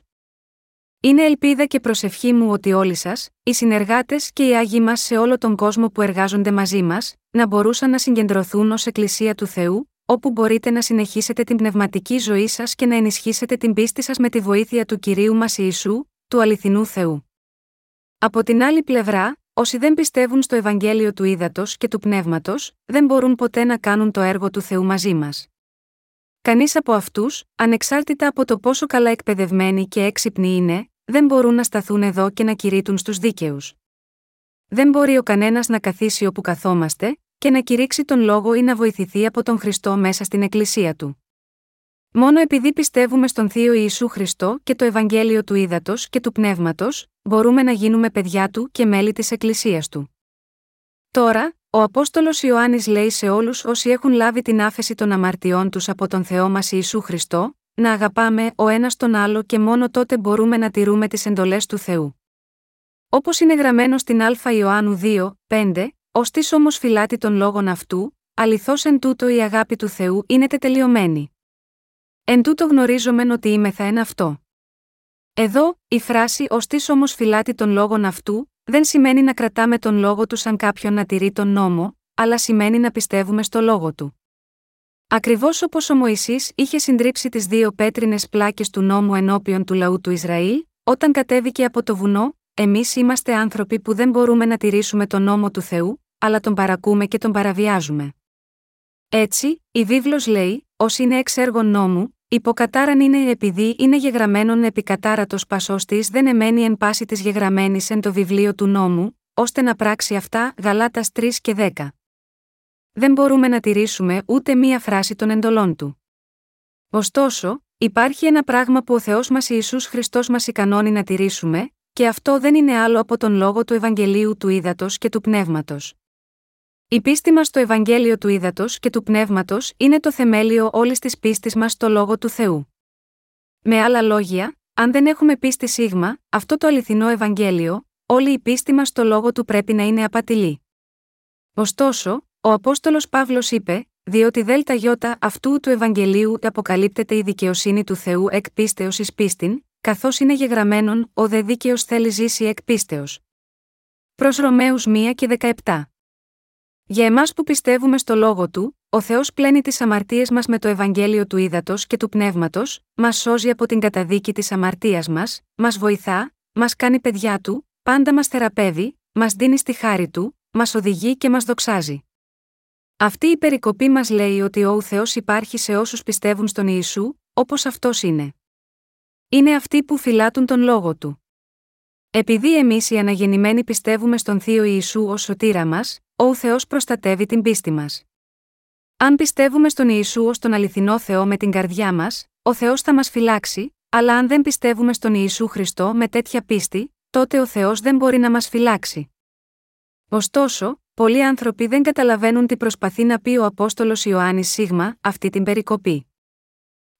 Είναι ελπίδα και προσευχή μου ότι όλοι σας, οι συνεργάτες και οι άγιοι μας σε όλο τον κόσμο που εργάζονται μαζί μας, να μπορούσαν να συγκεντρωθούν ως Εκκλησία του Θεού, όπου μπορείτε να συνεχίσετε την πνευματική ζωή σας και να ενισχύσετε την πίστη σας με τη βοήθεια του Κυρίου μας Ιησού, του αληθινού Θεού. Από την άλλη πλευρά, όσοι δεν πιστεύουν στο Ευαγγέλιο του Ύδατος και του Πνεύματος, δεν μπορούν ποτέ να κάνουν το έργο του Θεού μαζί μας. Κανείς από αυτούς, ανεξάρτητα από το πόσο καλά εκπαιδευμένοι και έξυπνοι είναι, δεν μπορούν να σταθούν εδώ και να κηρύττουν στους δίκαιους. Δεν μπορεί ο κανένας να καθίσει όπου καθόμαστε και να κηρύξει τον Λόγο ή να βοηθηθεί από τον Χριστό μέσα στην Εκκλησία του. Μόνο επειδή πιστεύουμε στον Θείο Ιησού Χριστό και το Ευαγγέλιο του Ύδατος και του Πνεύματος, μπορούμε να γίνουμε παιδιά του και μέλη της Εκκλησίας του. Τώρα, ο Απόστολος Ιωάννης λέει σε όλους όσοι έχουν λάβει την άφεση των αμαρτιών τους από τον Θεό μας Ιησού Χριστό, να αγαπάμε ο ένας τον άλλο και μόνο τότε μπορούμε να τηρούμε τις εντολές του Θεού. Όπως είναι γραμμένο στην Α Ιωάννου 2, 5, «Οστής όμως φυλάτη των λόγων αυτού, αληθώς εν τούτο η αγάπη του Θεού είναι τετελειωμένη. Εν τούτο γνωρίζομεν ότι είμεθα εν αυτό». Εδώ, η φράση «Οστής όμως φυλάτη των λόγων αυτού» δεν σημαίνει να κρατάμε τον λόγο του σαν κάποιον να τηρεί τον νόμο, αλλά σημαίνει να πιστεύουμε στο λόγο του. Ακριβώς όπως ο Μωυσής είχε συντρίψει τις δύο πέτρινες πλάκες του νόμου ενώπιον του λαού του Ισραήλ, όταν κατέβηκε από το βουνό, εμείς είμαστε άνθρωποι που δεν μπορούμε να τηρήσουμε τον νόμο του Θεού, αλλά τον παρακούμε και τον παραβιάζουμε. Έτσι, η Βίβλος λέει, όσοι είναι εξ έργων νόμου, υποκατάραν είναι επειδή είναι γεγραμμένον επικατάρατος πασώστης δεν εμένει εν πάση της γεγραμμένης εν το βιβλίο του νόμου, ώστε να πράξει αυτά, Γαλάτας 3 και 10. Δεν μπορούμε να τηρήσουμε ούτε μία φράση των εντολών του. Ωστόσο, υπάρχει ένα πράγμα που ο Θεός μας Ιησούς Χριστός μας ικανώνει να τηρήσουμε, και αυτό δεν είναι άλλο από τον λόγο του Ευαγγελίου του Ύδατος και του Πνεύματος. Η πίστη μας στο Ευαγγέλιο του Ύδατος και του Πνεύματος είναι το θεμέλιο όλης της πίστης μας στο Λόγο του Θεού. Με άλλα λόγια, αν δεν έχουμε πίστη σίγμα, αυτό το αληθινό Ευαγγέλιο, όλη η πίστη μας στο Λόγο του πρέπει να είναι απατηλή. Ωστόσο, ο Απόστολος Παύλος είπε, διότι δέλτα γιώτα αυτού του Ευαγγελίου αποκαλύπτεται η δικαιοσύνη του Θεού εκ πίστεως εις πίστην, καθώς είναι γεγραμμένον, ο δε δίκαιος θέλει ζήσει εκ πίστεως. Προς Ρωμαίους 1 και 17. Για εμάς που πιστεύουμε στο Λόγο Του, ο Θεός πλένει τις αμαρτίες μας με το Ευαγγέλιο του Ύδατος και του Πνεύματος, μας σώζει από την καταδίκη της αμαρτίας μας, μας βοηθά, μας κάνει παιδιά Του, πάντα μας θεραπεύει, μας δίνει στη χάρη Του, μας οδηγεί και μας δοξάζει. Αυτή η περικοπή μας λέει ότι ο Θεός υπάρχει σε όσους πιστεύουν στον Ιησού, όπως Αυτός είναι. Είναι αυτοί που φυλάτουν τον Λόγο Του. Επειδή εμείς οι αναγεννημένοι πιστεύουμε στον Θείο Ιησού ως σωτήρα μας, ο Θεός προστατεύει την πίστη μας. Αν πιστεύουμε στον Ιησού ως τον αληθινό Θεό με την καρδιά μας, ο Θεός θα μας φυλάξει, αλλά αν δεν πιστεύουμε στον Ιησού Χριστό με τέτοια πίστη, τότε ο Θεός δεν μπορεί να μας φυλάξει. Ωστόσο, πολλοί άνθρωποι δεν καταλαβαίνουν τι προσπαθεί να πει ο Απόστολος Ιωάννης σίγμα αυτή την περικοπή.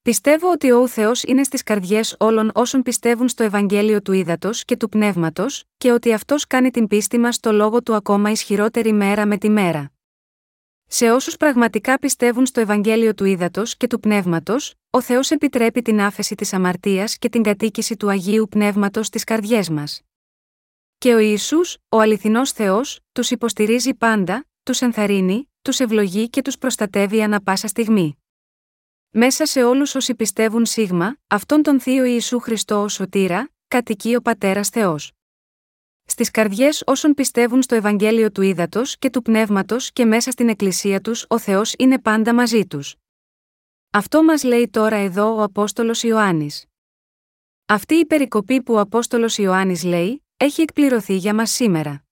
Πιστεύω ότι ο Θεός είναι στις καρδιές όλων όσων πιστεύουν στο Ευαγγέλιο του Ύδατος και του Πνεύματος και ότι Αυτός κάνει την πίστη μας στο Λόγο Του ακόμα ισχυρότερη μέρα με τη μέρα. Σε όσους πραγματικά πιστεύουν στο Ευαγγέλιο του Ύδατος και του Πνεύματος, ο Θεός επιτρέπει την άφεση της αμαρτίας και την κατοίκηση του Αγίου Πνεύματος στις καρδιές μας. Και ο Ιησούς, ο αληθινός Θεός, τους υποστηρίζει πάντα, τους ενθαρρύνει, τους ευλογεί και τους προστατεύει ανά πάσα στιγμή. Μέσα σε όλους όσοι πιστεύουν σίγμα, αυτόν τον Θείο Ιησού Χριστό ως σωτήρα, κατοικεί ο Πατέρας Θεός. Στις καρδιές όσων πιστεύουν στο Ευαγγέλιο του Ύδατος και του Πνεύματος και μέσα στην Εκκλησία τους ο Θεός είναι πάντα μαζί τους. Αυτό μας λέει τώρα εδώ ο Απόστολος Ιωάννης. Αυτή η περικοπή που ο Απόστολος Ιωάννης λέει, έχει εκπληρωθεί για μας σήμερα.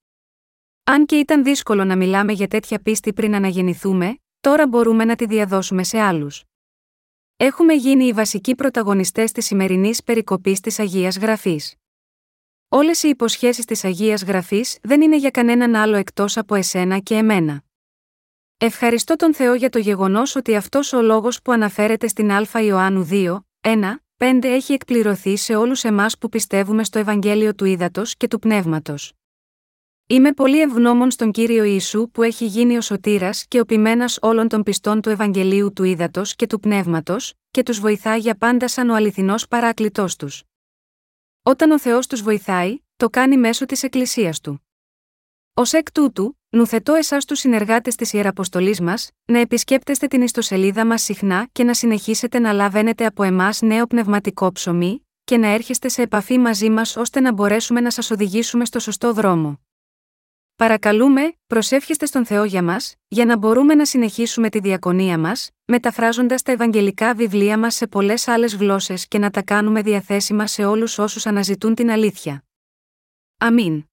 Αν και ήταν δύσκολο να μιλάμε για τέτοια πίστη πριν αναγεννηθούμε, τώρα μπορούμε να τη διαδώσουμε σε άλλους. Έχουμε γίνει οι βασικοί πρωταγωνιστές της σημερινής περικοπής της Αγίας Γραφής. Όλες οι υποσχέσεις της Αγίας Γραφής δεν είναι για κανέναν άλλο εκτός από εσένα και εμένα. Ευχαριστώ τον Θεό για το γεγονός ότι αυτός ο λόγος που αναφέρεται στην Α Ιωάννου 2, 1, 5 έχει εκπληρωθεί σε όλους εμάς που πιστεύουμε στο Ευαγγέλιο του Ύδατος και του Πνεύματος. Είμαι πολύ ευγνώμων στον Κύριο Ιησού που έχει γίνει ο σωτήρας και ο ποιμένας όλων των πιστών του Ευαγγελίου του Ύδατος και του Πνεύματος, και τους βοηθά για πάντα σαν ο αληθινός παράκλητός τους. Όταν ο Θεός τους βοηθάει, το κάνει μέσω της Εκκλησίας του. Ως εκ τούτου, νουθετώ εσάς τους συνεργάτες της Ιεραποστολής μας, να επισκέπτεστε την ιστοσελίδα μας συχνά και να συνεχίσετε να λαβαίνετε από εμάς νέο πνευματικό ψωμί, και να έρχεστε σε επαφή μαζί μας ώστε να μπορέσουμε να σας οδηγήσουμε στο σωστό δρόμο. Παρακαλούμε, προσεύχεστε στον Θεό για μας, για να μπορούμε να συνεχίσουμε τη διακονία μας, μεταφράζοντας τα ευαγγελικά βιβλία μας σε πολλές άλλες γλώσσες και να τα κάνουμε διαθέσιμα σε όλους όσους αναζητούν την αλήθεια. Αμήν.